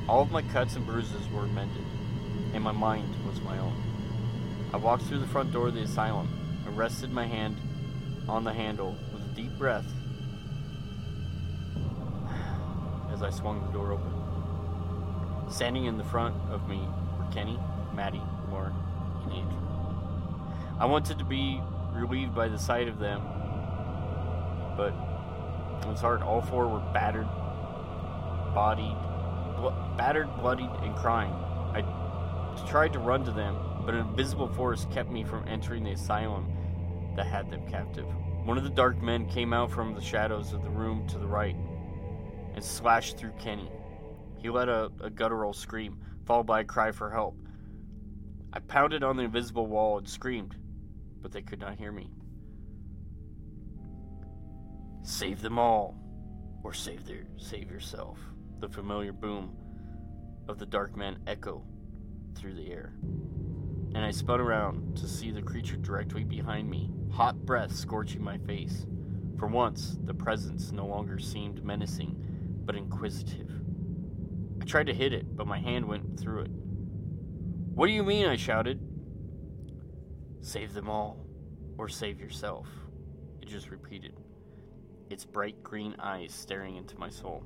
All of my cuts and bruises were mended, and my mind was my own. I walked through the front door of the asylum and rested my hand on the handle with a deep breath as I swung the door open. Standing in the front of me were Kenny, Maddie, Lauren, and Andrew. I wanted to be relieved by the sight of them, but it was hard. All four were battered, bodied, bl- battered, bloodied, and crying. I tried to run to them, but an invisible force kept me from entering the asylum that had them captive. One of the dark men came out from the shadows of the room to the right and slashed through Kenny. He let a, a guttural scream, followed by a cry for help. I pounded on the invisible wall and screamed, but they could not hear me. "Save them all, or save their, save yourself." The familiar boom of the dark man echoed through the air, and I spun around to see the creature directly behind me, hot breath scorching my face. For once, the presence no longer seemed menacing, but inquisitive. I tried to hit it, but my hand went through it. "What do you mean?" I shouted. "Save them all, or save yourself," it just repeated, its bright green eyes staring into my soul.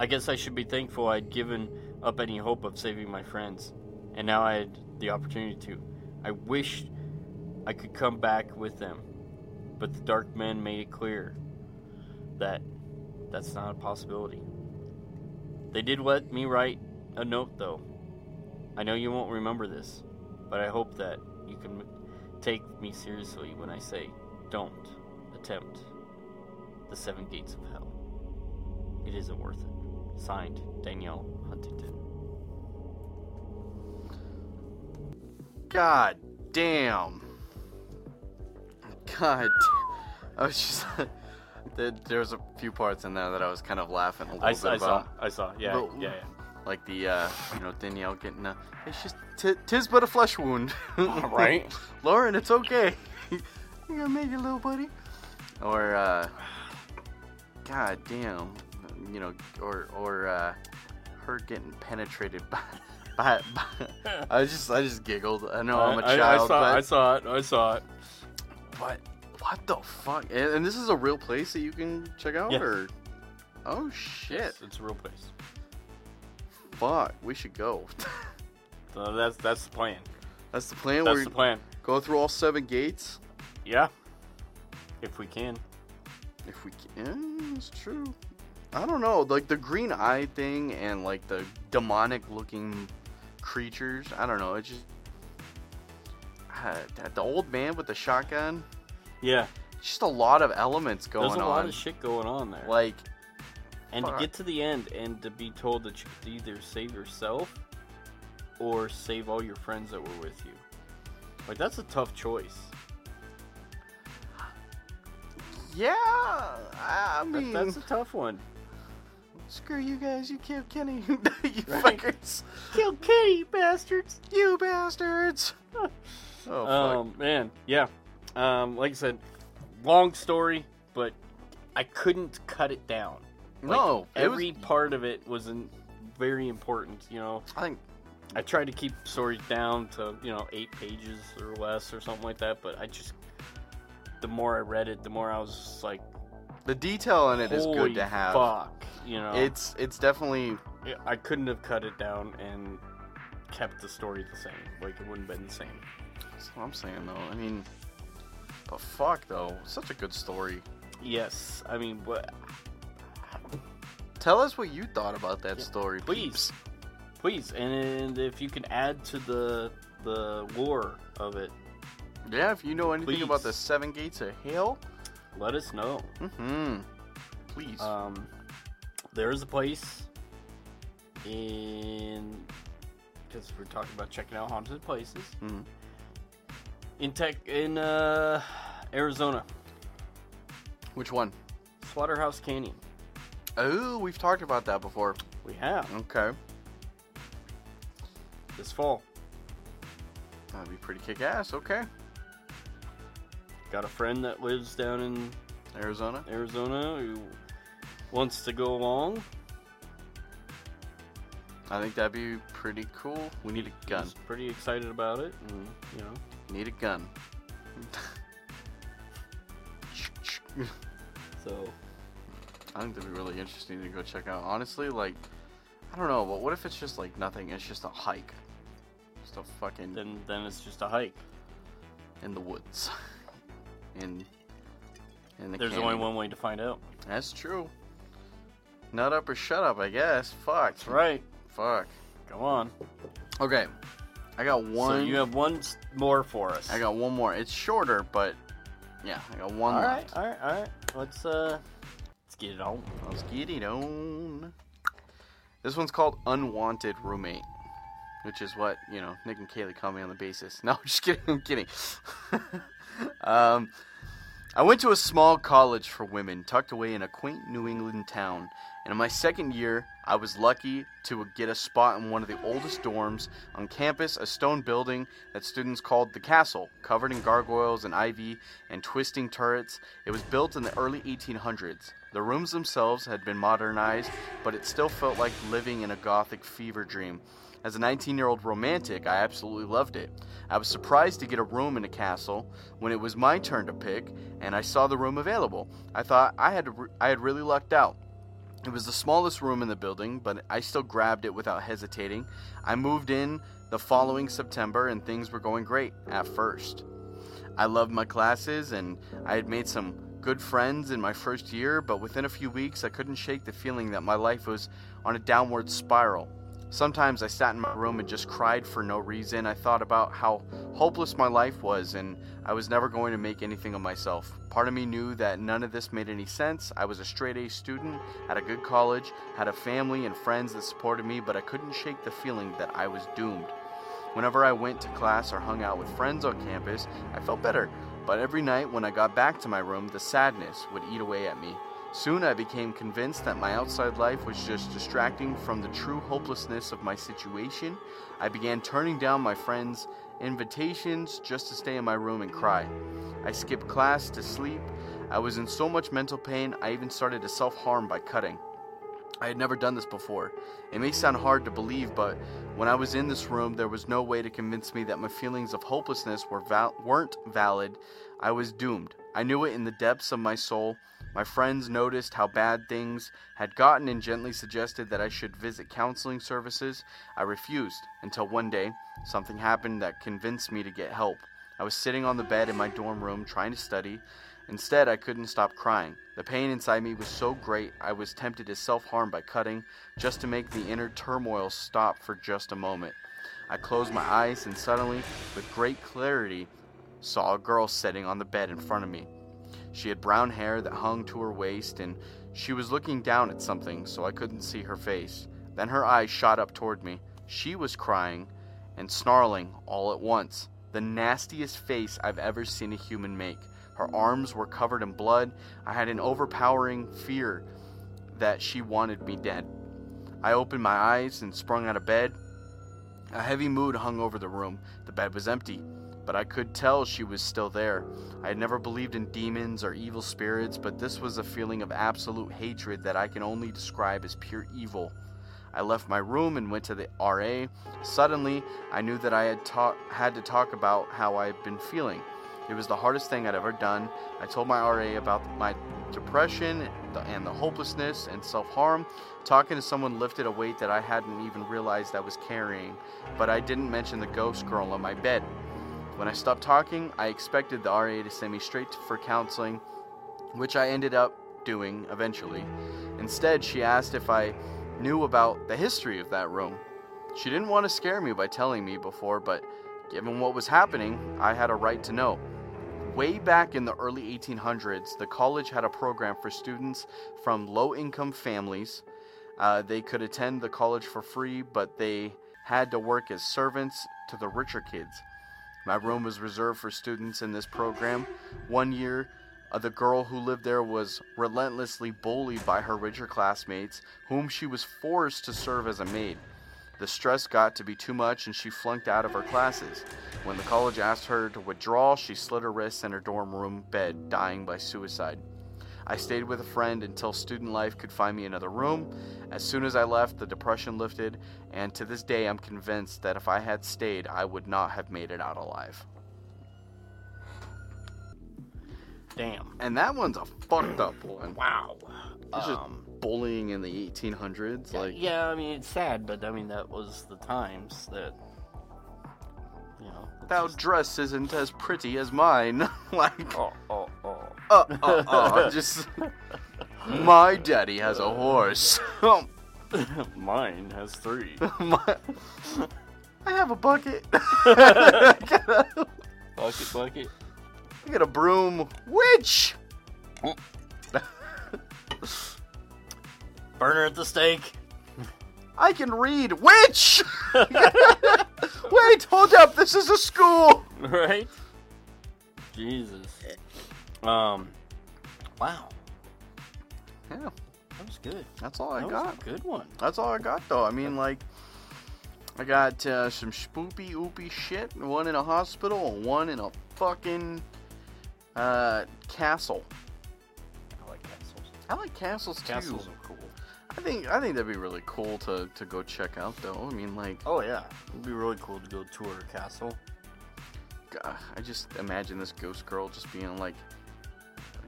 I guess I should be thankful I'd given up any hope of saving my friends, and now I had the opportunity to. I wished I could come back with them, but the dark man made it clear that that's not a possibility. They did let me write a note, though. I know you won't remember this, but I hope that you can take me seriously when I say, don't attempt the Seven Gates of Hell. It isn't worth it. Signed, Danielle Huntington. God damn. God damn. I was just... There was a few parts in there that I was kind of laughing a little I, bit I about. I saw, I saw, yeah, but, yeah, yeah. Like the, uh, you know, Danielle getting a, it's just, t- tis but a flesh wound. Right? Lauren, it's okay. You're gonna make it, little buddy. Or, uh, god damn, you know, or, or, uh, her getting penetrated by, by, by I just, I just giggled. I know I, I'm a child, I, I saw, but. I saw it, I saw it. But, what the fuck? And, and this is a real place that you can check out, yes. Or? Oh, shit. Yes, it's a real place. Fuck, we should go. So that's that's the plan. That's the plan. That's the plan. Go through all seven gates. Yeah, if we can. If we can, it's true. I don't know, like the green eye thing and like the demonic-looking creatures. I don't know. It just uh, the old man with the shotgun. Yeah, just a lot of elements going on. There's a lot on. of shit going on there. Like. And Fuck. to get to the end and to be told that you could either save yourself or save all your friends that were with you. Like, that's a tough choice. Yeah, I mean... That, that's a tough one. Screw you guys, you killed Kenny. You right? fuckers. Kill Kenny, you bastards. You bastards. oh, fuck. Um, man, yeah. Um, like I said, long story, but I couldn't cut it down. Like, no, every was... part of it was in, very important, you know. I think I tried to keep stories down to, you know, eight pages or less or something like that, but I just, the more I read it, the more I was just like, the detail in it is good to have. Fuck, you know. It's it's definitely I couldn't have cut it down and kept the story the same. Like, it wouldn't have been the same. That's what I'm saying though. I mean, but fuck though, such a good story. Yes, I mean, but. Tell us what you thought about that yeah, story, please. Please. Please, and if you can add to the the lore of it. Yeah, if you know anything please. about the Seven Gates of Hell, let us know. Mm-hmm. Please. Um, there is a place in, because we're talking about checking out haunted places, mm-hmm. in tech in uh, Arizona. Which one? Slaughterhouse Canyon. Oh, we've talked about that before. We have. Okay. This fall. That'd be pretty kick-ass. Okay. Got a friend that lives down in Arizona. Arizona who wants to go along. I think that'd be pretty cool. We need a gun. He's pretty excited about it, and you know. Need a gun. So. I think that'd be really interesting to go check out. Honestly, like, I don't know, but what if it's just, like, nothing? It's just a hike. Just a fucking... Then then it's just a hike. In the woods. in, in the There's canyon. Only one way to find out. That's true. Nut up or shut up, I guess. Fuck. That's right. Fuck. Go on. Okay. I got one... So you have one more for us. I got one more. It's shorter, but, yeah, I got one all left. All right, all right, all right. Let's, uh... Get it on. Let's get it on. This one's called Unwanted Roommate, which is what, you know, Nick and Kaylee call me on the basis. No, I'm just kidding. I'm kidding. um, I went to a small college for women tucked away in a quaint New England town, and in my second year, I was lucky to get a spot in one of the oldest dorms on campus, a stone building that students called the Castle, covered in gargoyles and ivy and twisting turrets. It was built in the early eighteen hundreds. The rooms themselves had been modernized, but it still felt like living in a gothic fever dream. As a nineteen-year-old romantic, I absolutely loved it. I was surprised to get a room in a castle when it was my turn to pick, and I saw the room available. I thought I had re- I had really lucked out. It was the smallest room in the building, but I still grabbed it without hesitating. I moved in the following September, and things were going great at first. I loved my classes, and I had made some good friends in my first year, but within a few weeks I couldn't shake the feeling that my life was on a downward spiral. Sometimes I sat in my room and just cried for no reason. I thought about how hopeless my life was and I was never going to make anything of myself. Part of me knew that none of this made any sense. I was a straight-A student at a good college, had a family and friends that supported me, but I couldn't shake the feeling that I was doomed. Whenever I went to class or hung out with friends on campus, I felt better. But every night when I got back to my room, the sadness would eat away at me. Soon I became convinced that my outside life was just distracting from the true hopelessness of my situation. I began turning down my friends' invitations just to stay in my room and cry. I skipped class to sleep. I was in so much mental pain, I even started to self-harm by cutting. I had never done this before. It may sound hard to believe, but when I was in this room, there was no way to convince me that my feelings of hopelessness were val- weren't valid. I was doomed. I knew it in the depths of my soul. My friends noticed how bad things had gotten and gently suggested that I should visit counseling services. I refused until one day, something happened that convinced me to get help. I was sitting on the bed in my dorm room trying to study. Instead, I couldn't stop crying. The pain inside me was so great, I was tempted to self-harm by cutting just to make the inner turmoil stop for just a moment. I closed my eyes and suddenly, with great clarity, saw a girl sitting on the bed in front of me. She had brown hair that hung to her waist, and she was looking down at something, so I couldn't see her face. Then her eyes shot up toward me. She was crying and snarling all at once, the nastiest face I've ever seen a human make. Her arms were covered in blood. I had an overpowering fear that she wanted me dead. I opened my eyes and sprung out of bed. A heavy mood hung over the room. The bed was empty, but I could tell she was still there. I had never believed in demons or evil spirits, but this was a feeling of absolute hatred that I can only describe as pure evil. I left my room and went to the R A. Suddenly, I knew that I had, ta- had to talk about how I had been feeling. It was the hardest thing I'd ever done. I told my R A about my depression and the hopelessness and self-harm. Talking to someone lifted a weight that I hadn't even realized I was carrying, but I didn't mention the ghost girl on my bed. When I stopped talking, I expected the R A to send me straight for counseling, which I ended up doing eventually. Instead, she asked if I knew about the history of that room. She didn't want to scare me by telling me before, but given what was happening, I had a right to know. Way back in the early eighteen hundreds, the college had a program for students from low-income families. Uh, they could attend the college for free, but they had to work as servants to the richer kids. My room was reserved for students in this program. One year, uh, the girl who lived there was relentlessly bullied by her richer classmates, whom she was forced to serve as a maid. The stress got to be too much, and she flunked out of her classes. When the college asked her to withdraw, she slit her wrists in her dorm room bed, dying by suicide. I stayed with a friend until student life could find me another room. As soon as I left, the depression lifted, and to this day, I'm convinced that if I had stayed, I would not have made it out alive. Damn. And that one's a fucked up one. Wow. It's just um, bullying in the eighteen hundreds. Yeah, like, yeah, I mean, it's sad, but I mean, that was the times that, you know. Thou just... dress isn't as pretty as mine. Like, oh, oh, oh. Uh, uh, uh, I'm just. My daddy has a horse. Mine has three. My... I have a bucket. Bucket, bucket. I got a broom. Which? Burner at the stake. I can read. Which? Wait, hold up. This is a school. Right? Jesus. Um. Wow. Yeah. That was good. That's all I that got. Was a good one. That's all I got, though. I mean, like, I got uh, some spoopy, oopy shit. One in a hospital and one in a fucking uh, castle. I like castles, too. Castles are cool. I think I think that'd be really cool to, to go check out, though. I mean, like... Oh, yeah. It'd be really cool to go tour a castle. God, I just imagine this ghost girl just being, like...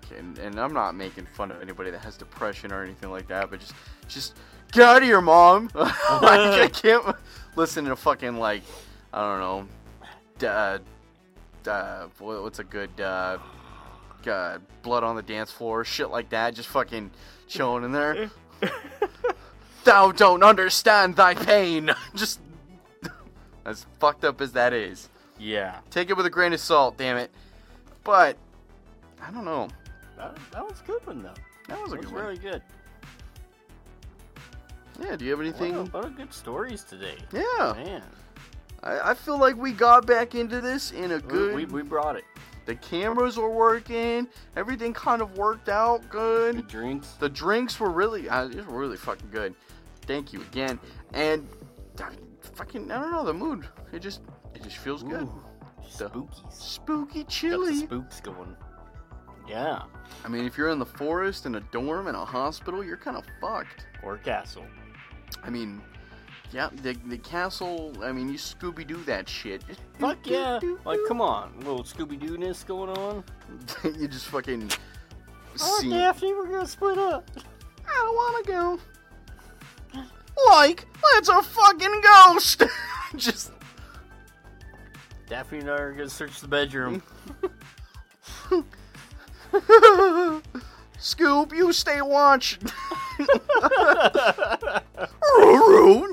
Okay, and, and I'm not making fun of anybody that has depression or anything like that, but just... Just, get out of here, Mom! Like, I can't listen to fucking, like... I don't know... Duh... Duh... What's a good, uh... God, blood on the dance floor, shit like that, just fucking chilling in there. Thou don't understand thy pain. Just as fucked up as that is. Yeah. Take it with a grain of salt, damn it. But I don't know. That, that was a good one, though. That was a good one. That was really good. Yeah. Do you have anything? What a lot of good stories today. Yeah. Man, I, I feel like we got back into this in a good. We, we, we brought it. The cameras were working. Everything kind of worked out good. The drinks. The drinks were really, uh, it was really fucking good. Thank you again. And I fucking, I don't know, the mood. It just, it just feels Ooh, good. Spooky. The spooky chilly. Got the spooks going. Yeah. I mean, if you're in the forest, in a dorm, in a hospital, you're kind of fucked. Or a castle. I mean, yeah, the the castle, I mean, you Scooby-Doo that shit. Fuck yeah. Like, come on. A little Scooby-Doo-ness going on. You just fucking oh, see. Oh, Daphne, we're gonna split up. I don't want to go. Like, that's a fucking ghost. Just. Daphne and I are gonna search the bedroom. Scoop, you stay watch.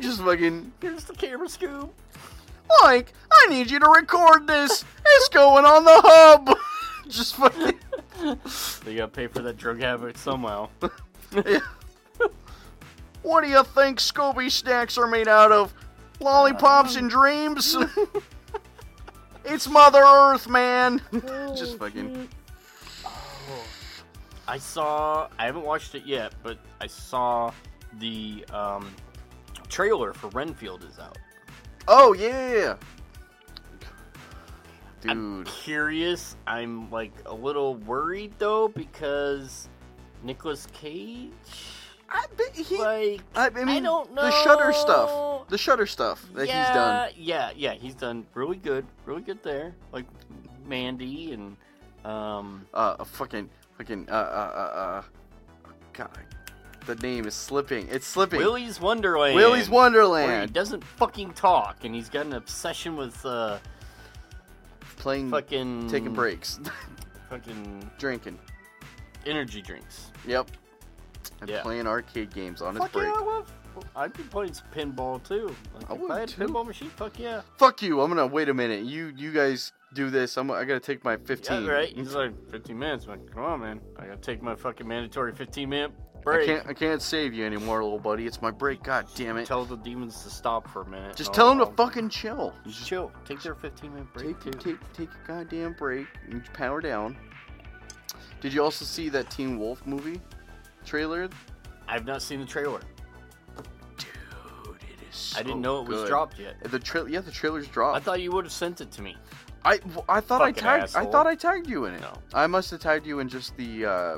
Just fucking. Here's the camera, Scoop. Like, I need you to record this. It's going on the hub. Just fucking. They gotta pay for that drug habit somehow. Yeah. What do you think Scooby snacks are made out of? Lollipops uh, and dreams? It's Mother Earth, man. Oh, just fucking. Oh. I saw, I haven't watched it yet, but I saw the um, trailer for Renfield is out. Oh, yeah. Dude. I'm curious. I'm, like, a little worried, though, because Nicolas Cage? I bet he, like, I, I mean, I don't know. The Shudder stuff. The Shudder stuff that yeah, he's done. Yeah, yeah, he's done really good. Really good there. Like, Mandy and, um... Uh, a fucking, fucking, uh, uh, uh, uh... God, the name is slipping. It's slipping. Willy's Wonderland. Willy's Wonderland. Where he doesn't fucking talk, and he's got an obsession with, uh... Playing... Fucking... Taking breaks. Fucking... Drinking. Energy drinks. Yep. And yeah. playing arcade games on fuck his break. Yeah, I love, I'd be playing some pinball too. Like, I would I had too. A pinball machine, fuck yeah. Fuck you! I'm gonna wait a minute. You you guys do this. I'm I gotta take my fifteen. Yeah, right? He's like fifteen minutes. I'm like, come on, man. I gotta take my fucking mandatory fifteen minute break. I can't I can't save you anymore, little buddy. It's my break. God damn it! Tell the demons to stop for a minute. Just oh, tell them to fucking chill. Just chill. Take their fifteen minute break. Take too. take take a goddamn break. And power down. Did you also see that Teen Wolf movie? Trailer? I've not seen the trailer. Dude, it is so I didn't know it good. Was dropped yet. The tra- Yeah, the trailer's dropped. I thought you would have sent it to me. I well, I thought Fucking I tagged asshole. I thought I tagged you in it. No. I must have tagged you in just the uh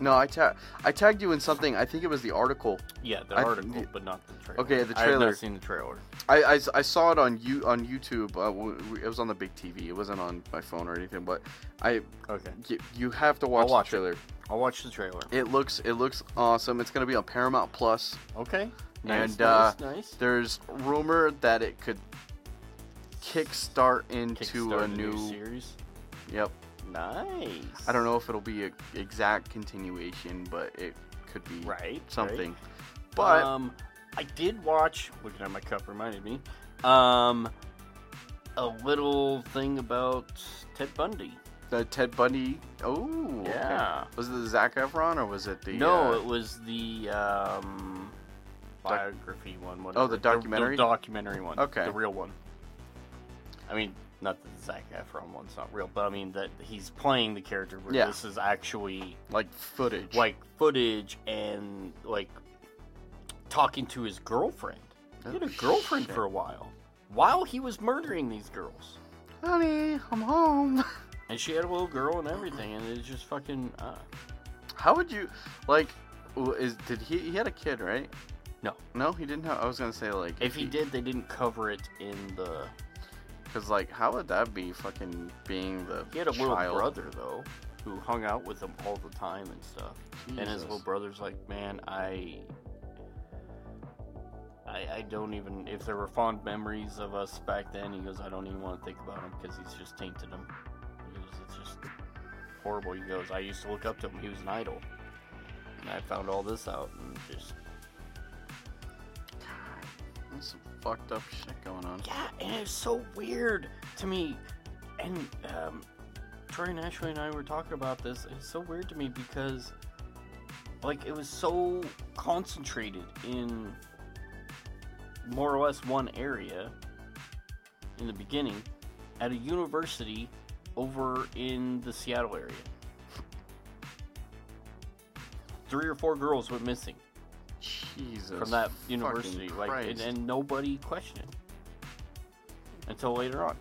No, I tagged I tagged you in something. I think it was the article. Yeah, the I, article, th- but not the trailer. Okay, the trailer. I've not seen the trailer. I, I, I saw it on you on YouTube. Uh, we, it was on the big T V. It wasn't on my phone or anything. But I okay. You, you have to watch, I'll watch the trailer. It. I'll watch the trailer. It looks it looks awesome. It's gonna be on Paramount Plus. Okay. Nice. And nice, uh, nice. There's rumor that it could kickstart into kickstart a, new, a new series. Yep. Nice. I don't know if it'll be an exact continuation, but it could be right, something. Right. But um, I did watch, looking at my cup reminded me, um, a little thing about Ted Bundy. The Ted Bundy? Oh, yeah. Okay. Was it the Zac Efron or was it the... No, uh, it was the um, biography doc- one. Whatever. Oh, the documentary? The, the documentary one. Okay. The real one. I mean... Not that the Zac Efron one's not real, but I mean that he's playing the character where yeah. this is actually... Like footage. Like footage and, like, talking to his girlfriend. Oh, he had a girlfriend shit. for a while. While he was murdering these girls. Honey, I'm home. And she had a little girl and everything, and it's just fucking... Uh... How would you... Like, is did he... He had a kid, right? No. No, he didn't have... I was going to say, like... If, if he, he did, they didn't cover it in the... Because, like, how would that be fucking being the He had a child? Little brother, though, who hung out with him all the time and stuff. Jesus. And his little brother's like, man, I, I... I don't even... If there were fond memories of us back then, he goes, I don't even want to think about him because he's just tainted him. He goes, it's just horrible. He goes, I used to look up to him. He was an idol. And I found all this out and just... That's some fucked up shit going on. Yeah, and it's so weird to me. And um, Troy and Ashley and I were talking about this. It's so weird to me because, like, it was so concentrated in more or less one area in the beginning at a university over in the Seattle area. Three or four girls went missing. Jesus. From that university. Like, and, and nobody questioned it until later on.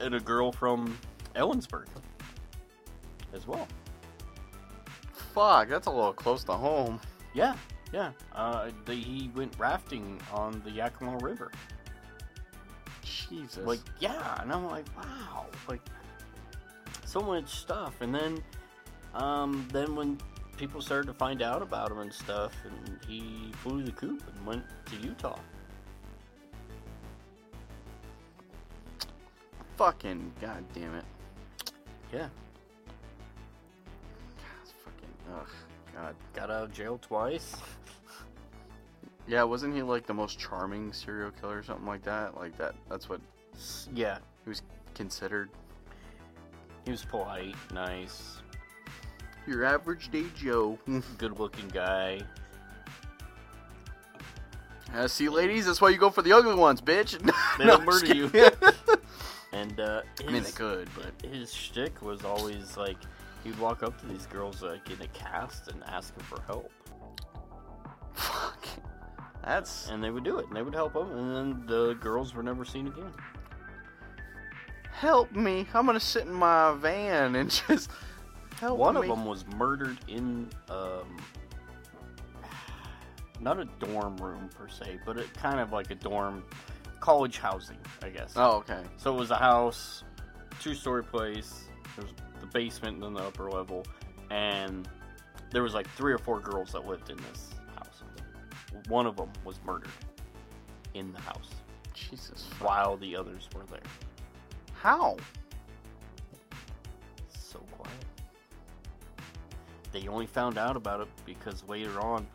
And a girl from Ellensburg as well. Fuck, that's a little close to home. Yeah, yeah. Uh, the, he went rafting on the Yakima River. Jesus. Like, yeah, and I'm like, wow. Like, so much stuff. And then, um, then when people started to find out about him and stuff, and he flew the coop and went to Utah. Fucking goddamn it. Yeah. God, fucking, ugh, God. Got out of jail twice. Yeah, wasn't he like the most charming serial killer or something like that? Like that, that's what... Yeah. He was considered. He was polite, nice. Your average day Joe. Good looking guy. Uh, see, ladies, that's why you go for the ugly ones, bitch. They no, don't murder you. And, uh... His, I mean, they could, but... His shtick was always, like, he'd walk up to these girls, like, in a cast and ask them for help. Fuck. That's... And they would do it, and they would help them, and then the girls were never seen again. Help me. I'm gonna sit in my van and just... Help One me. of them was murdered in, um... not a dorm room, per se, but it kind of like a dorm... college housing, I guess. Oh, okay. So it was a house, two-story place. There's the basement and then the upper level, and there was like three or four girls that lived in this house. One of them was murdered in the house. Jesus. While the others were there. How? So quiet. They only found out about it because later on,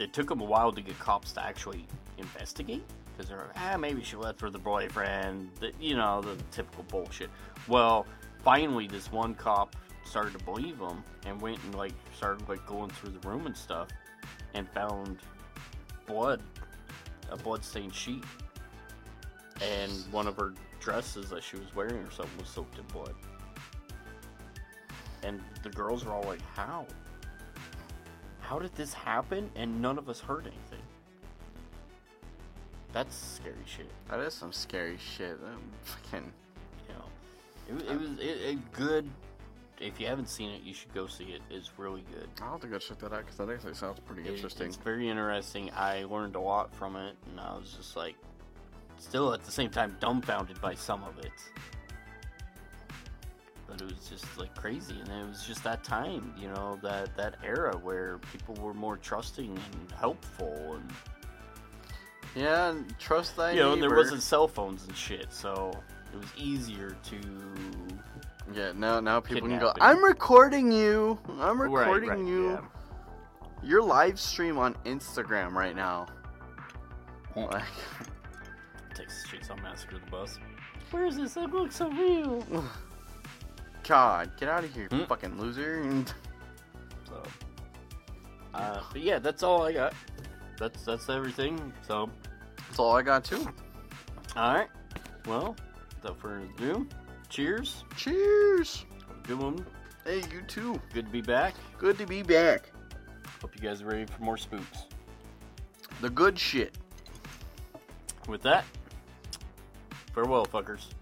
it took them a while to get cops to actually investigate. Because they're like, ah, maybe she left with the boyfriend, the, you know, the typical bullshit. Well, finally, this one cop started to believe him and went and, like, started, like, going through the room and stuff and found blood, a blood-stained sheet. And one of her dresses that she was wearing or something was soaked in blood. And the girls were all like, how? How did this happen? And none of us heard anything. That's scary shit. That is some scary shit. I'm fucking, you know, it, it was it, it good. If you haven't seen it, you should go see it. It's really good. I'll have to go check that out because that actually sounds pretty it, interesting. It's very interesting. I learned a lot from it, and I was just like, still at the same time dumbfounded by some of it. But it was just like crazy, and it was just that time, you know, that that era where people were more trusting and helpful and. Yeah, and trust that. You know, neighbor. There wasn't cell phones and shit, so it was easier to. Yeah, now now people can go. It. I'm recording you. I'm recording right, right, you. Yeah. Your live stream on Instagram right now. Like, Texas Chainsaw Massacre the bus. Where is this? That looks so real. God, get out of here, hmm? fucking loser. So, uh, but yeah, that's all I got. That's that's everything, so... That's all I got, too. Alright. Well, without further ado, cheers. Cheers! Have a good one. Hey, you too. Good to be back. Good to be back. Hope you guys are ready for more spooks. The good shit. With that, farewell, fuckers.